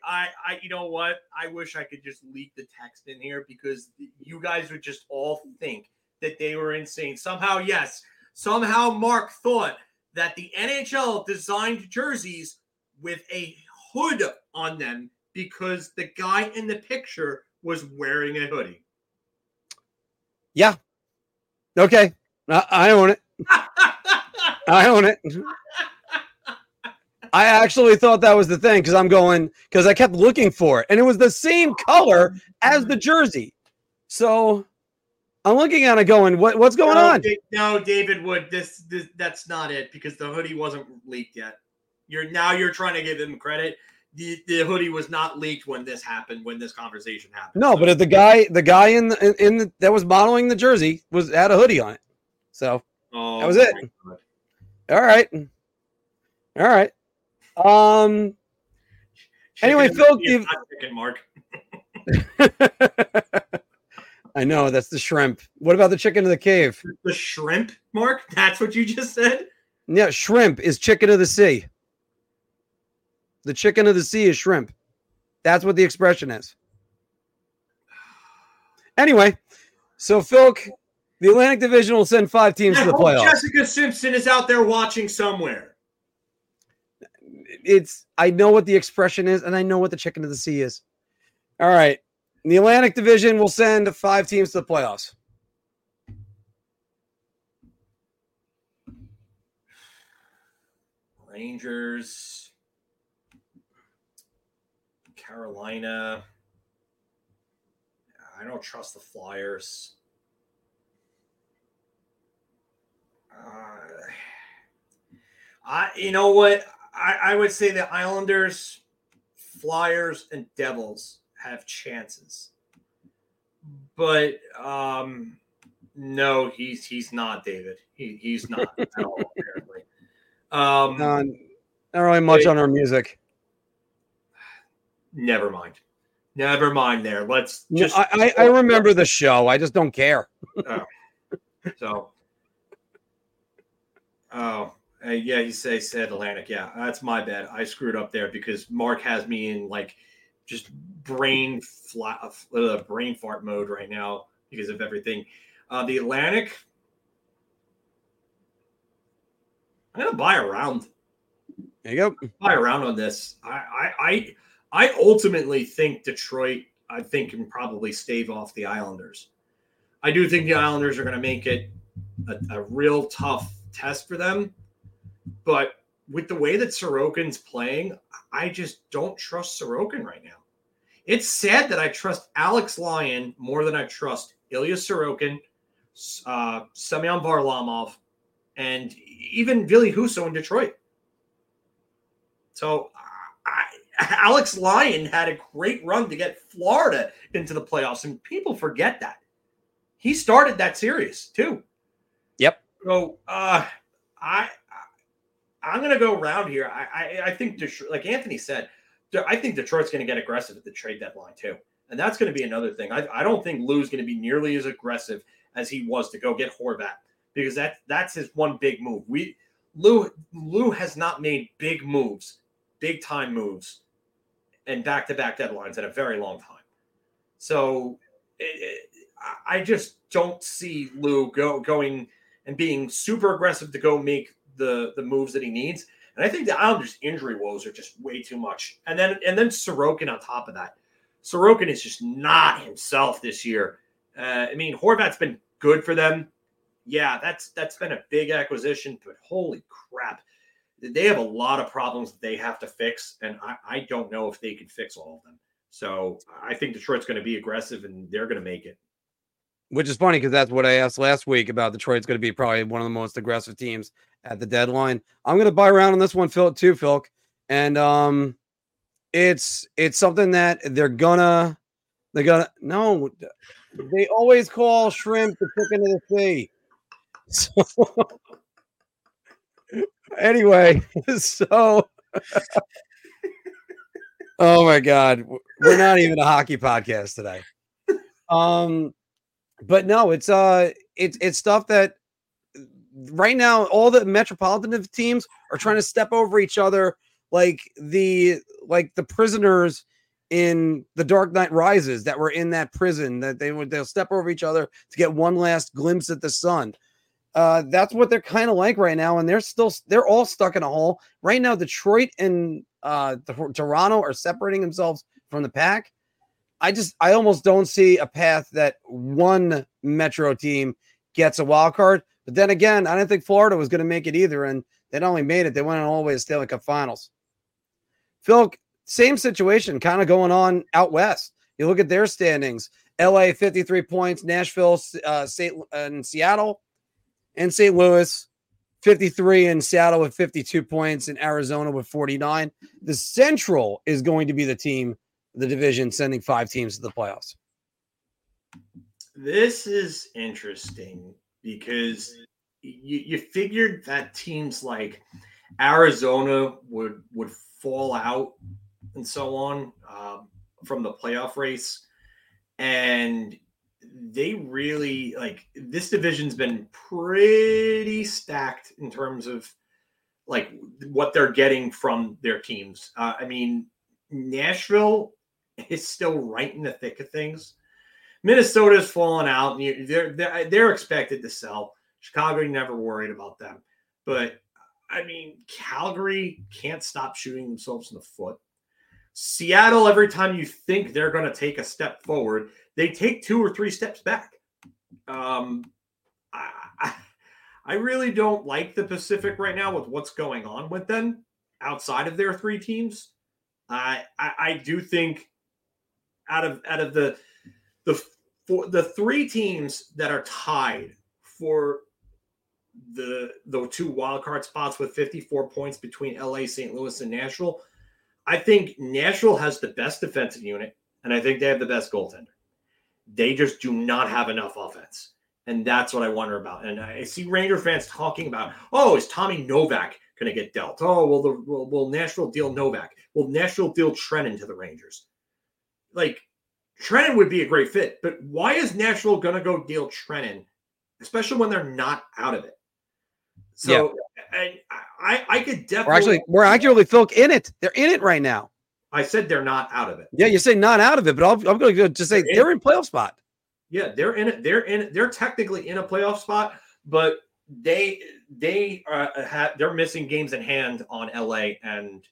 know what? I wish I could just leak the text in here because you guys would just all think that they were insane. Somehow, yes. Somehow Mark thought that the NHL designed jerseys with a hood on them because the guy in the picture was wearing a hoodie. Yeah. Okay. I own it. I own it. I actually thought that was the thing because I kept looking for it, and it was the same color as the jersey. So I'm looking at it going, what's going on? No, David Wood, this that's not it because the hoodie wasn't leaked yet. You're trying to give him credit. The hoodie was not leaked when this happened, when this conversation happened. No, but if the guy in the that was modeling the jersey had a hoodie on it. So that was it. All right. Anyway, Phil, I'm chicken, Mark. I know, that's the shrimp. What about the chicken of the cave? The shrimp, Mark? That's what you just said? Yeah, shrimp is chicken of the sea. The chicken of the sea is shrimp. That's what the expression is. Anyway, so Philk, the Atlantic Division will send 5 teams to the playoffs. Jessica Simpson is out there watching somewhere. I know what the expression is, and I know what the chicken of the sea is. All right. The Atlantic Division will send 5 teams to the playoffs. Rangers, Carolina. I don't trust the Flyers. You know what? I would say the Islanders, Flyers, and Devils have chances, but no, he's not, David. He's not at all, apparently. Not really much on our music. Never mind. Never mind there. Let's just. No, I remember the show. I just don't care. Yeah, he said Atlantic. Yeah, that's my bad. I screwed up there because Mark has me in like just brain fart mode right now because of everything. The Atlantic. I'm gonna buy a round. There you go. Buy a round on this. I ultimately think Detroit. I think can probably stave off the Islanders. I do think the Islanders are going to make it a real tough test for them. But with the way that Sorokin's playing, I just don't trust Sorokin right now. It's sad that I trust Alex Lyon more than I trust Ilya Sorokin, Semyon Varlamov, and even Billy Huso in Detroit. So Alex Lyon had a great run to get Florida into the playoffs, and people forget that. He started that series too. Yep. So I'm going to go around here. I think, like Anthony said, I think Detroit's going to get aggressive at the trade deadline too. And that's going to be another thing. I don't think Lou's going to be nearly as aggressive as he was to go get Horvat because that's his one big move. Lou has not made big moves, big time moves, and back-to-back deadlines in a very long time. So I just don't see Lou going and being super aggressive to go make the moves that he needs. And I think the Islanders' injury woes are just way too much. And then Sorokin on top of that. Sorokin is just not himself this year. I mean, Horvat's been good for them. Yeah, that's been a big acquisition, but holy crap. They have a lot of problems that they have to fix, and I don't know if they can fix all of them. So I think Detroit's going to be aggressive, and they're going to make it. Which is funny because that's what I asked last week about Detroit's going to be probably one of the most aggressive teams at the deadline. I'm going to buy around on this one, Phil, too, Phil. And it's something that they're gonna. No, they always call shrimp the chicken of the sea. So anyway, so. Oh my God, we're not even a hockey podcast today. But no, it's stuff that right now all the metropolitan teams are trying to step over each other, like the prisoners in The Dark Knight Rises that were in that prison that they'll step over each other to get one last glimpse at the sun. That's what they're kind of like right now, and they're all stuck in a hole right now. Detroit and Toronto are separating themselves from the pack. I almost don't see a path that one Metro team gets a wild card. But then again, I didn't think Florida was going to make it either, and they not only made it, they went all the way to Stanley Cup Finals. Phil, same situation kind of going on out west. You look at their standings. LA, 53 points. Nashville, and Seattle, and St. Louis, 53, and Seattle with 52 points, and Arizona with 49. The Central is going to be the team, the division, sending 5 teams to the playoffs. This is interesting because you figured that teams like Arizona would fall out and so on from the playoff race. And they really this division's been pretty stacked in terms of what they're getting from their teams. I mean, Nashville, it's still right in the thick of things. Minnesota's fallen out. And they're expected to sell. Chicago, you never worried about them. But, I mean, Calgary can't stop shooting themselves in the foot. Seattle, every time you think they're going to take a step forward, they take 2 or 3 steps back. I really don't like the Pacific right now with what's going on with them outside of their 3 teams. I do think out of the 3 teams that are tied for the 2 wildcard spots with 54 points between LA, St. Louis, and Nashville, I think Nashville has the best defensive unit, and I think they have the best goaltender. They just do not have enough offense, and that's what I wonder about. And I see Ranger fans talking about, oh, is Tommy Novak going to get dealt? Oh, will Nashville deal Novak? Will Nashville deal Trenin to the Rangers? like Trenin would be a great fit, but why is Nashville going to go deal Trenin, especially when they're not out of it? So yeah. I could definitely. We're actually Phil, in it. They're in it right now. I said they're not out of it. Yeah, you say not out of it, but I'm going to just say they're in playoff spot. Yeah, they're in it. They're technically in a playoff spot, but they're missing games in hand on LA and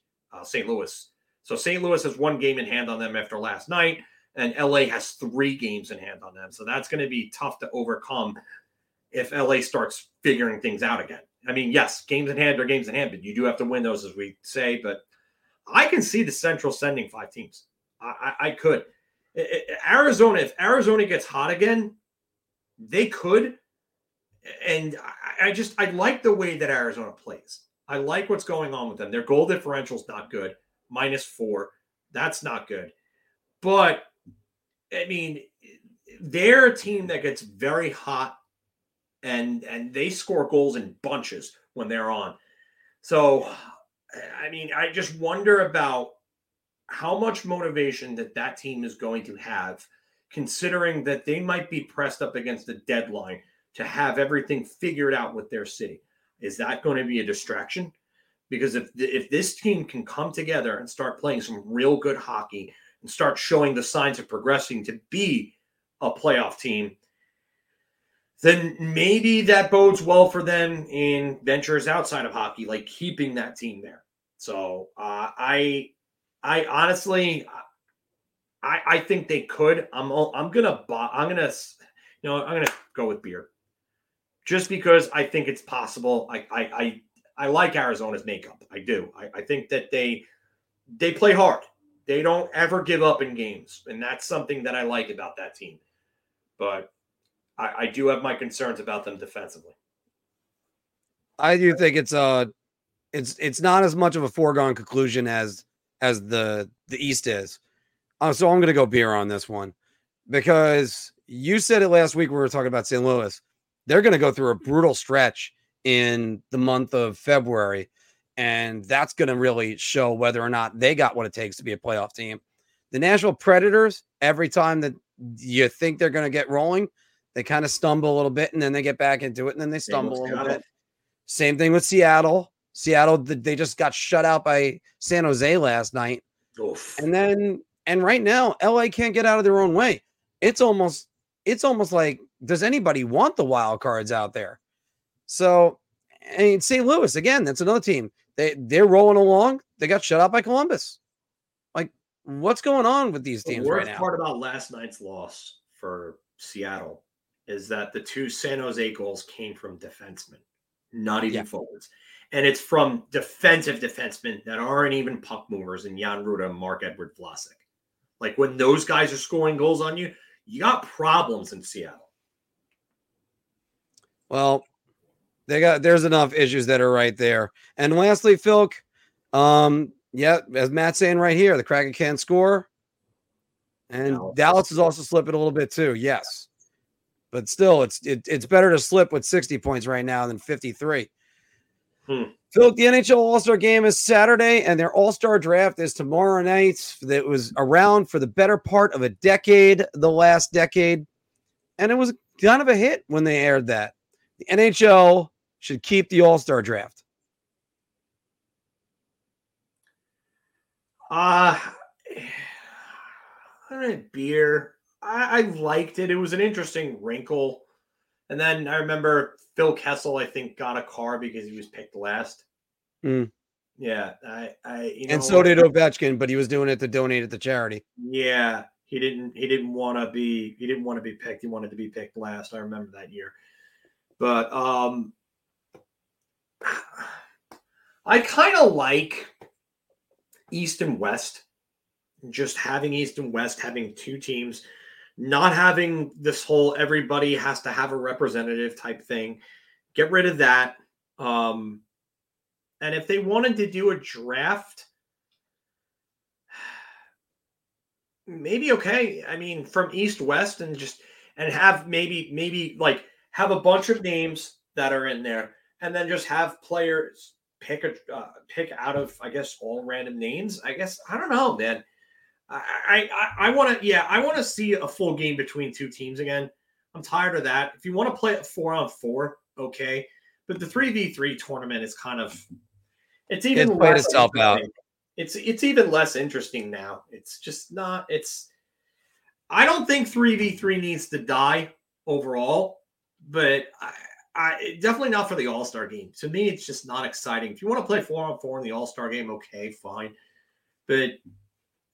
St. Louis. So St. Louis has one game in hand on them after last night, and LA has three games in hand on them. So that's going to be tough to overcome if LA starts figuring things out again. I mean, yes, games in hand are games in hand, but you do have to win those, as we say. But I can see the Central sending five teams. I could. Arizona, if Arizona gets hot again, they could. And I like the way that Arizona plays. I like what's going on with them. Their goal differential is not good. -4. That's not good. But, I mean, they're a team that gets very hot, and they score goals in bunches when they're on. So, I mean, I just wonder about how much motivation that team is going to have, considering that they might be pressed up against the deadline to have everything figured out with their city. Is that going to be a distraction? Because if this team can come together and start playing some real good hockey and start showing the signs of progressing to be a playoff team, then maybe that bodes well for them in ventures outside of hockey, like keeping that team there. So I honestly, I think they could. I'm gonna go with Beer. Just because I think it's possible. I like Arizona's makeup. I do. I think that they play hard. They don't ever give up in games, and that's something that I like about that team. But I do have my concerns about them defensively. I do think it's not as much of a foregone conclusion as the East is. So I'm going to go Beer on this one, because you said it last week when we were talking about St. Louis. They're going to go through a brutal stretch in the month of February, and that's going to really show whether or not they got what it takes to be a playoff team. The Nashville Predators, every time that you think they're going to get rolling, they kind of stumble a little bit, and then they get back into it, and then they stumble a little bit. Same thing with Seattle. Seattle, they just got shut out by San Jose last night. Oof. And right now, LA can't get out of their own way. It's almost like, does anybody want the wild cards out there? So, and St. Louis, again, that's another team. They're rolling along. They got shut out by Columbus. Like, what's going on with these teams right now? The worst part about last night's loss for Seattle is that the two San Jose goals came from defensemen, not even forwards. And it's from defensive defensemen that aren't even puck movers in Jan Ruda and Mark-Edward Vlasic. Like, when those guys are scoring goals on you, you got problems in Seattle. Well, there's enough issues that are right there. And lastly, Philk, as Matt's saying right here, the Kraken can't score. And Dallas is also slipping a little bit too, yes. But still, it's better to slip with 60 points right now than 53. Philk, the NHL All-Star Game is Saturday, and their All-Star Draft is tomorrow night. That was around for the better part of a decade, the last decade. And it was kind of a hit when they aired that. The NHL should keep the All-Star Draft. I don't know, Beer. I liked it. It was an interesting wrinkle. And then I remember Phil Kessel, I think, got a car because he was picked last. Mm. Yeah. And so did Ovechkin, but he was doing it to donate it to charity. Yeah. He didn't want to be picked. He wanted to be picked last. I remember that year. But I kind of like East and West. Just having East and West, having two teams, not having this whole everybody has to have a representative type thing. Get rid of that. And if they wanted to do a draft, maybe okay. I mean, from East West and have maybe like have a bunch of names that are in there, and then just have players pick out of, I guess, all random names. I guess I don't know, man. I want to, yeah, I want to see a full game between two teams again. I'm tired of that. If you want to play a 4-on-4, okay. But the 3v3 tournament is kind of, it's played itself out. It's even less interesting now. It's just not, I don't think 3v3 needs to die overall, but I definitely not for the All-Star game. To me, it's just not exciting. If you want to play 4-on-4 in the All-Star game, okay, fine. But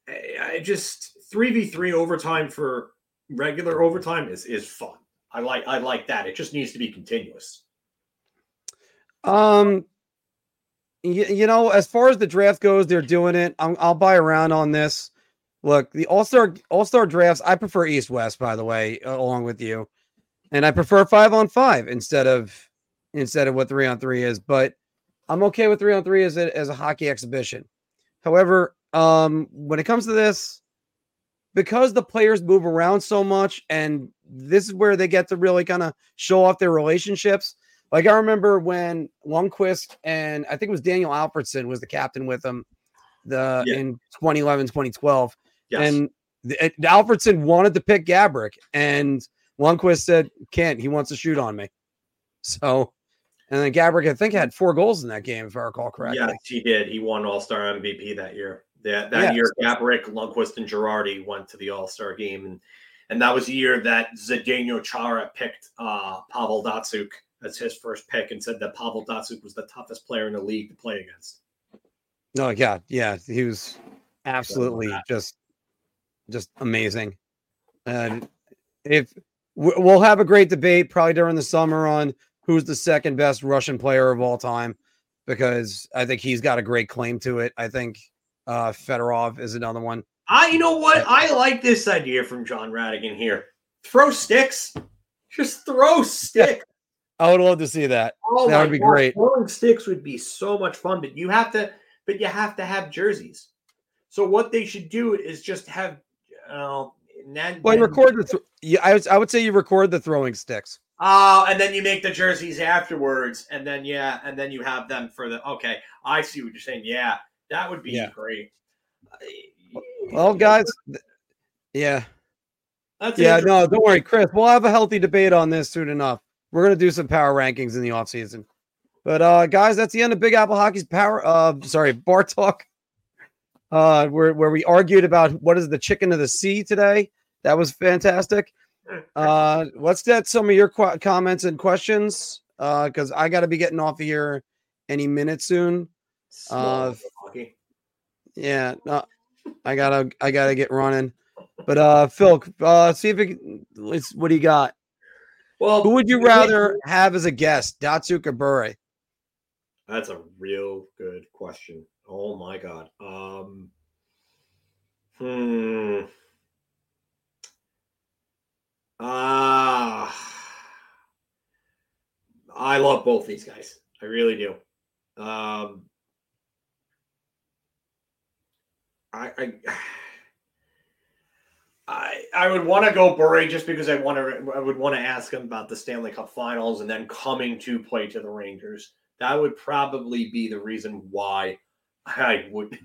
I just 3v3 overtime for regular overtime is fun. I like that. It just needs to be continuous. You know, as far as the draft goes, they're doing it. I'll buy around on this. Look, the All-Star drafts, I prefer East-West, by the way, along with you. And I prefer 5-on-5 instead of what 3-on-3 is, but I'm okay with 3-on-3 as a hockey exhibition. However, when it comes to this, because the players move around so much, and this is where they get to really kind of show off their relationships. Like I remember when Lundqvist and I think it was Daniel Alfredson was the captain with him in 2011, 2012. Yes. And Alfredson wanted to pick Gáborík, and Lundqvist said, "Can't. He wants to shoot on me." So, and then Gáborík, I think, had 4 goals in that game, if I recall correctly. Yeah, he did. He won All-Star MVP that year. Year, Gáborík, Lundqvist, and Girardi went to the All-Star game, and that was the year that Zdeno Chara picked Pavel Datsyuk as his first pick, and said that Pavel Datsyuk was the toughest player in the league to play against. Oh, God, yeah, he was absolutely just amazing. And we'll have a great debate probably during the summer on who's the second best Russian player of all time, because I think he's got a great claim to it. I think Fedorov is another one. You know what? I like this idea from John Radigan here. Throw sticks. Just throw sticks. I would love to see that. That would be great. Throwing sticks would be so much fun, but you have to have jerseys. So what they should do is just have I would say you record the throwing sticks. Oh, and then you make the jerseys afterwards, and then you have them for the. Okay, I see what you're saying. Yeah, that would be great. Well, guys, don't worry, Chris. We'll have a healthy debate on this soon enough. We're gonna do some power rankings in the off season. But guys, that's the end of Big Apple Hockey's Bar Talk. Where we argued about what is the chicken of the sea today. That was fantastic. Let's get some of your comments and questions because I got to be getting off of here any minute soon. I gotta get running. But Phil, see if what do you got? Well, who would you rather have as a guest, Datsyuk or Bure? That's a real good question. Oh my God. I love both these guys. I really do. I would want to go Bure just because I would want to ask him about the Stanley Cup Finals and then coming to play to the Rangers. That would probably be the reason why I would.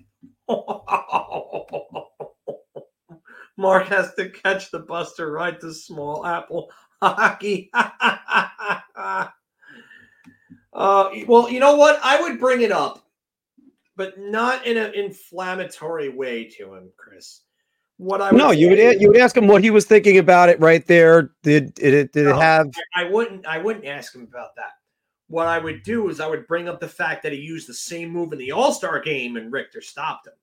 Mark has to catch the bus to ride to Small Apple Hockey. Well, you know what? I would bring it up, but not in an inflammatory way to him, Chris. You would ask him what he was thinking about it right there. I wouldn't ask him about that. What I would do is I would bring up the fact that he used the same move in the All-Star game and Richter stopped him.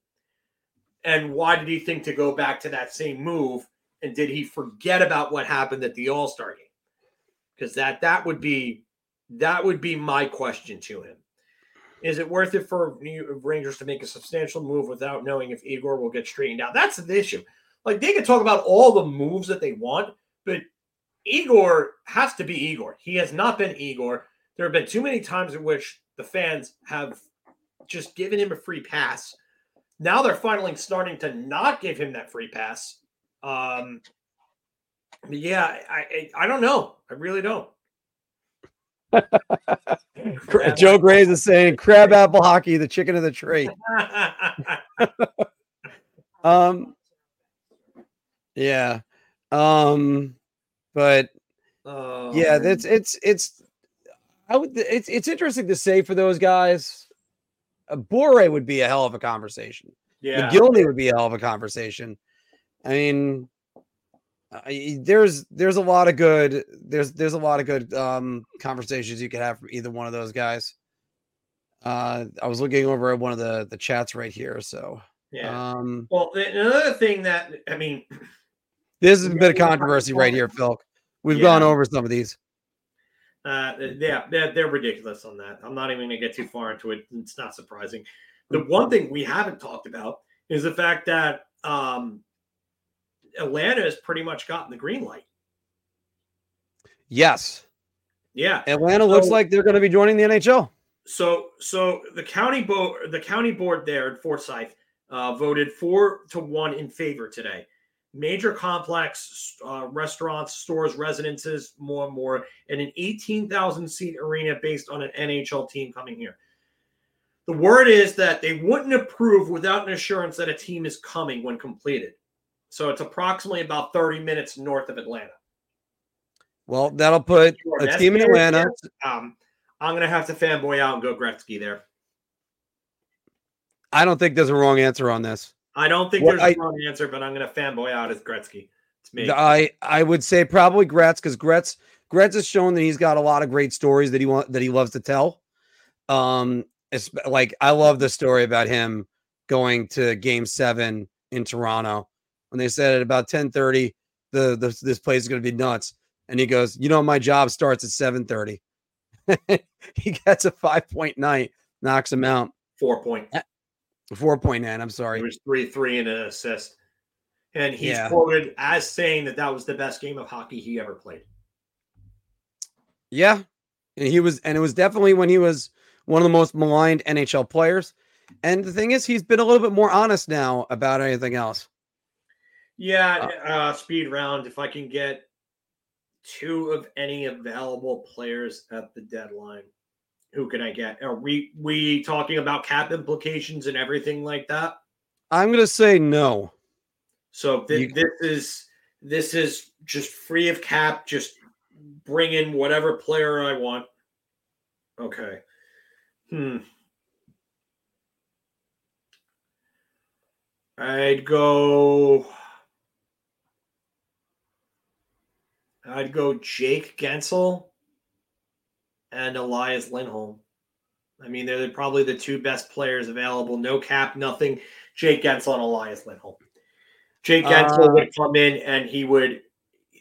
And why did he think to go back to that same move? And did he forget about what happened at the All-Star game? Because that would be my question to him. Is it worth it for Rangers to make a substantial move without knowing if Igor will get straightened out? That's the issue. Like, they can talk about all the moves that they want, but Igor has to be Igor. He has not been Igor. There have been too many times in which the fans have just given him a free pass. Now they're finally starting to not give him that free pass. I don't know. I really don't. Joe Graves is saying crab apple hockey, the chicken of the tree. Yeah. Yeah, it's interesting to say for those guys. Boré would be a hell of a conversation. Yeah. McGillney would be a hell of a conversation. I mean, there's a lot of good conversations you could have from either one of those guys. I was looking over at one of the chats right here. So yeah. Well, another thing that this is a bit of controversy right here, Phil. We've gone over some of these. They're ridiculous on that. I'm not even going to get too far into it. It's not surprising. The one thing we haven't talked about is the fact that Atlanta has pretty much gotten the green light. Yes. Yeah. Atlanta looks like they're going to be joining the NHL. So the county board there in Forsyth voted 4-1 in favor today. Major complex, restaurants, stores, residences, more and more, and an 18,000 seat arena based on an NHL team coming here. The word is that they wouldn't approve without an assurance that a team is coming when completed. So it's approximately about 30 minutes north of Atlanta. Well, that'll put a team in Atlanta. I'm going to have to fanboy out and go Gretzky there. I don't think there's a wrong answer on this. I don't think there's a wrong answer, but I'm going to fanboy out as Gretzky. It's me. I would say probably Gretz, because Gretz has shown that he's got a lot of great stories that he loves to tell. Like, I love the story about him going to Game 7 in Toronto when they said at about 10:30, this place is going to be nuts. And he goes, my job starts at 7:30. He gets a 5-point night, knocks him out. 4.9. I'm sorry. It was 3-3 and an assist. And he's quoted as saying that was the best game of hockey he ever played. Yeah. And it was definitely when he was one of the most maligned NHL players. And the thing is, he's been a little bit more honest now about anything else. Yeah. Speed round. If I can get two of any available players at the deadline, who can I get? Are we talking about cap implications and everything like that? I'm going to say no. So this is just free of cap. Just bring in whatever player I want. Okay. I'd go Jake Gensel and Elias Lindholm. I mean, they're probably the two best players available. No cap, nothing. Jake Gensel and Elias Lindholm. Jake Gensel would come in and he would.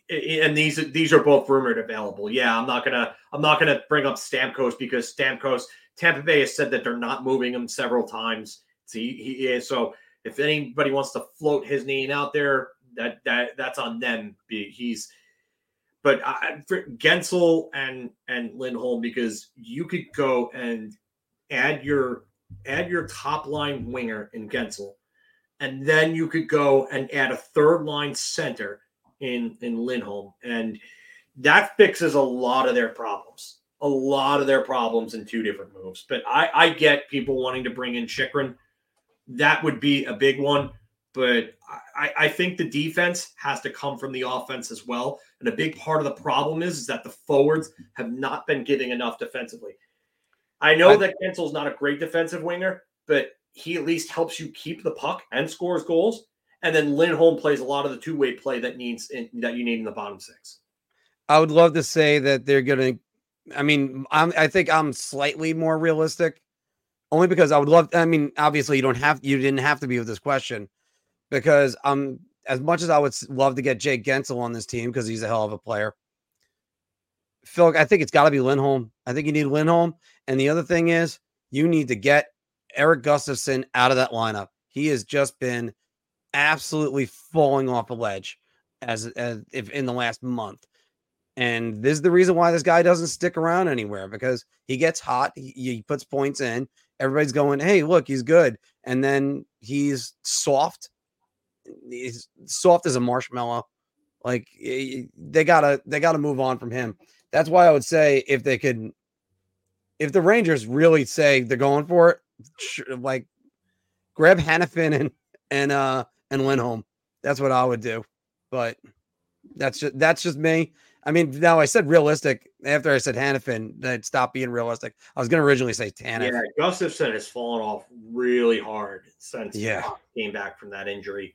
And these are both rumored available. Yeah, I'm not gonna bring up Stamkos because Tampa Bay has said that they're not moving him several times. So if anybody wants to float his name out there, that's on them. But for Gensel and Lindholm, because you could go and add your top line winger in Gensel, and then you could go and add a third line center in Lindholm, and that fixes a lot of their problems. A lot of their problems in two different moves. But I get people wanting to bring in Chychrun. That would be a big one. But I think the defense has to come from the offense as well. And a big part of the problem is that the forwards have not been giving enough defensively. I know that Gensel's not a great defensive winger, but he at least helps you keep the puck and scores goals. And then Lindholm plays a lot of the two-way play that you need in the bottom six. I would love to say that they're going to – I think I'm slightly more realistic, only because I would love – obviously you didn't have to be with this question. Because as much as I would love to get Jake Gensel on this team because he's a hell of a player, Phil, I think it's got to be Lindholm. I think you need Lindholm. And the other thing is you need to get Eric Gustafson out of that lineup. He has just been absolutely falling off a ledge as if in the last month. And this is the reason why this guy doesn't stick around anywhere, because he gets hot. He puts points in. Everybody's going, hey, look, he's good. And then he's soft. He's soft as a marshmallow. Like they gotta move on from him. That's why I would say if the Rangers really say they're going for it, like grab Hanifin and Lindholm. That's what I would do. but that's just me. I mean, now I said realistic after I said Hanifin, that stopped being realistic. I was going to originally say Tanev. Yeah, Gustafsson has fallen off really hard since he came back from that injury.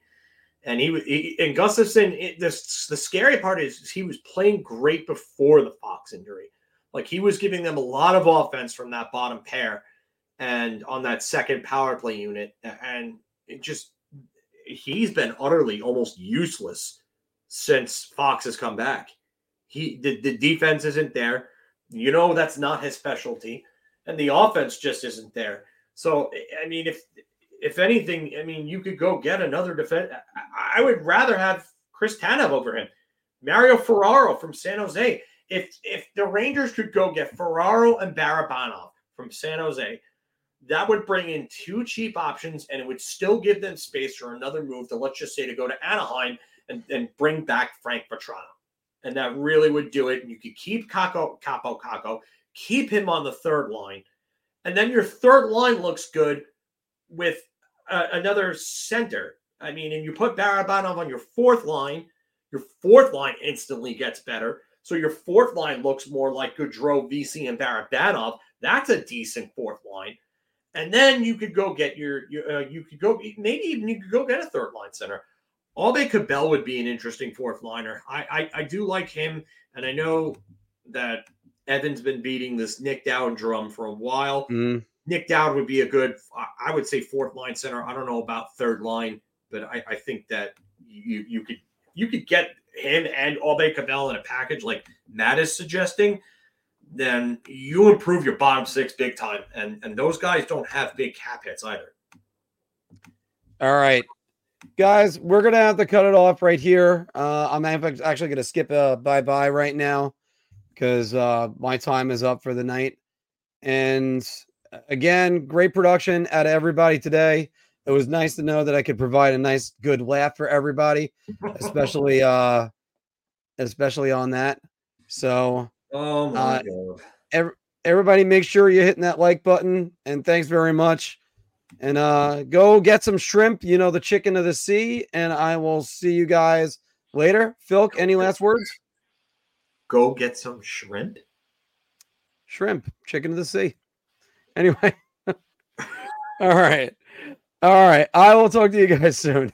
And he and Gustafsson, the scary part is he was playing great before the Fox injury. Like, he was giving them a lot of offense from that bottom pair and on that second power play unit. And it just, he's been utterly almost useless since Fox has come back. The defense isn't there. You know, that's not his specialty. And the offense just isn't there. So, I mean, if anything, I mean, you could go get another defense. I would rather have Chris Tanev over him. Mario Ferraro from San Jose. If the Rangers could go get Ferraro and Barabanov from San Jose, that would bring in two cheap options, and it would still give them space for another move to, let's just say, to go to Anaheim and bring back Frank Vetrano. And that really would do it. And you could keep Kaapo Kakko, keep him on the third line. And then your third line looks good with another center. I mean, and you put Barabanov on your fourth line instantly gets better. So your fourth line looks more like Goodrow, VC, and Barabanov. That's a decent fourth line. And then you could go get you could go get a third line center. Albe Cabell would be an interesting fourth liner. I do like him, and I know that Evan's been beating this Nick Dowd drum for a while. Mm. Nick Dowd would be a good, I would say, fourth line center. I don't know about third line, but I think that you could get him and Albe Cabell in a package like Matt is suggesting. Then you improve your bottom six big time, and those guys don't have big cap hits either. All right. Guys, we're going to have to cut it off right here. I'm actually going to skip a bye-bye right now because my time is up for the night. And again, great production out of everybody today. It was nice to know that I could provide a nice, good laugh for everybody, especially on that. So God. Everybody make sure you're hitting that like button. And thanks very much. And go get some shrimp, you know, the chicken of the sea, and I will see you guys later. Philk, any last words? Go get some shrimp? Shrimp, chicken of the sea. Anyway. All right. I will talk to you guys soon.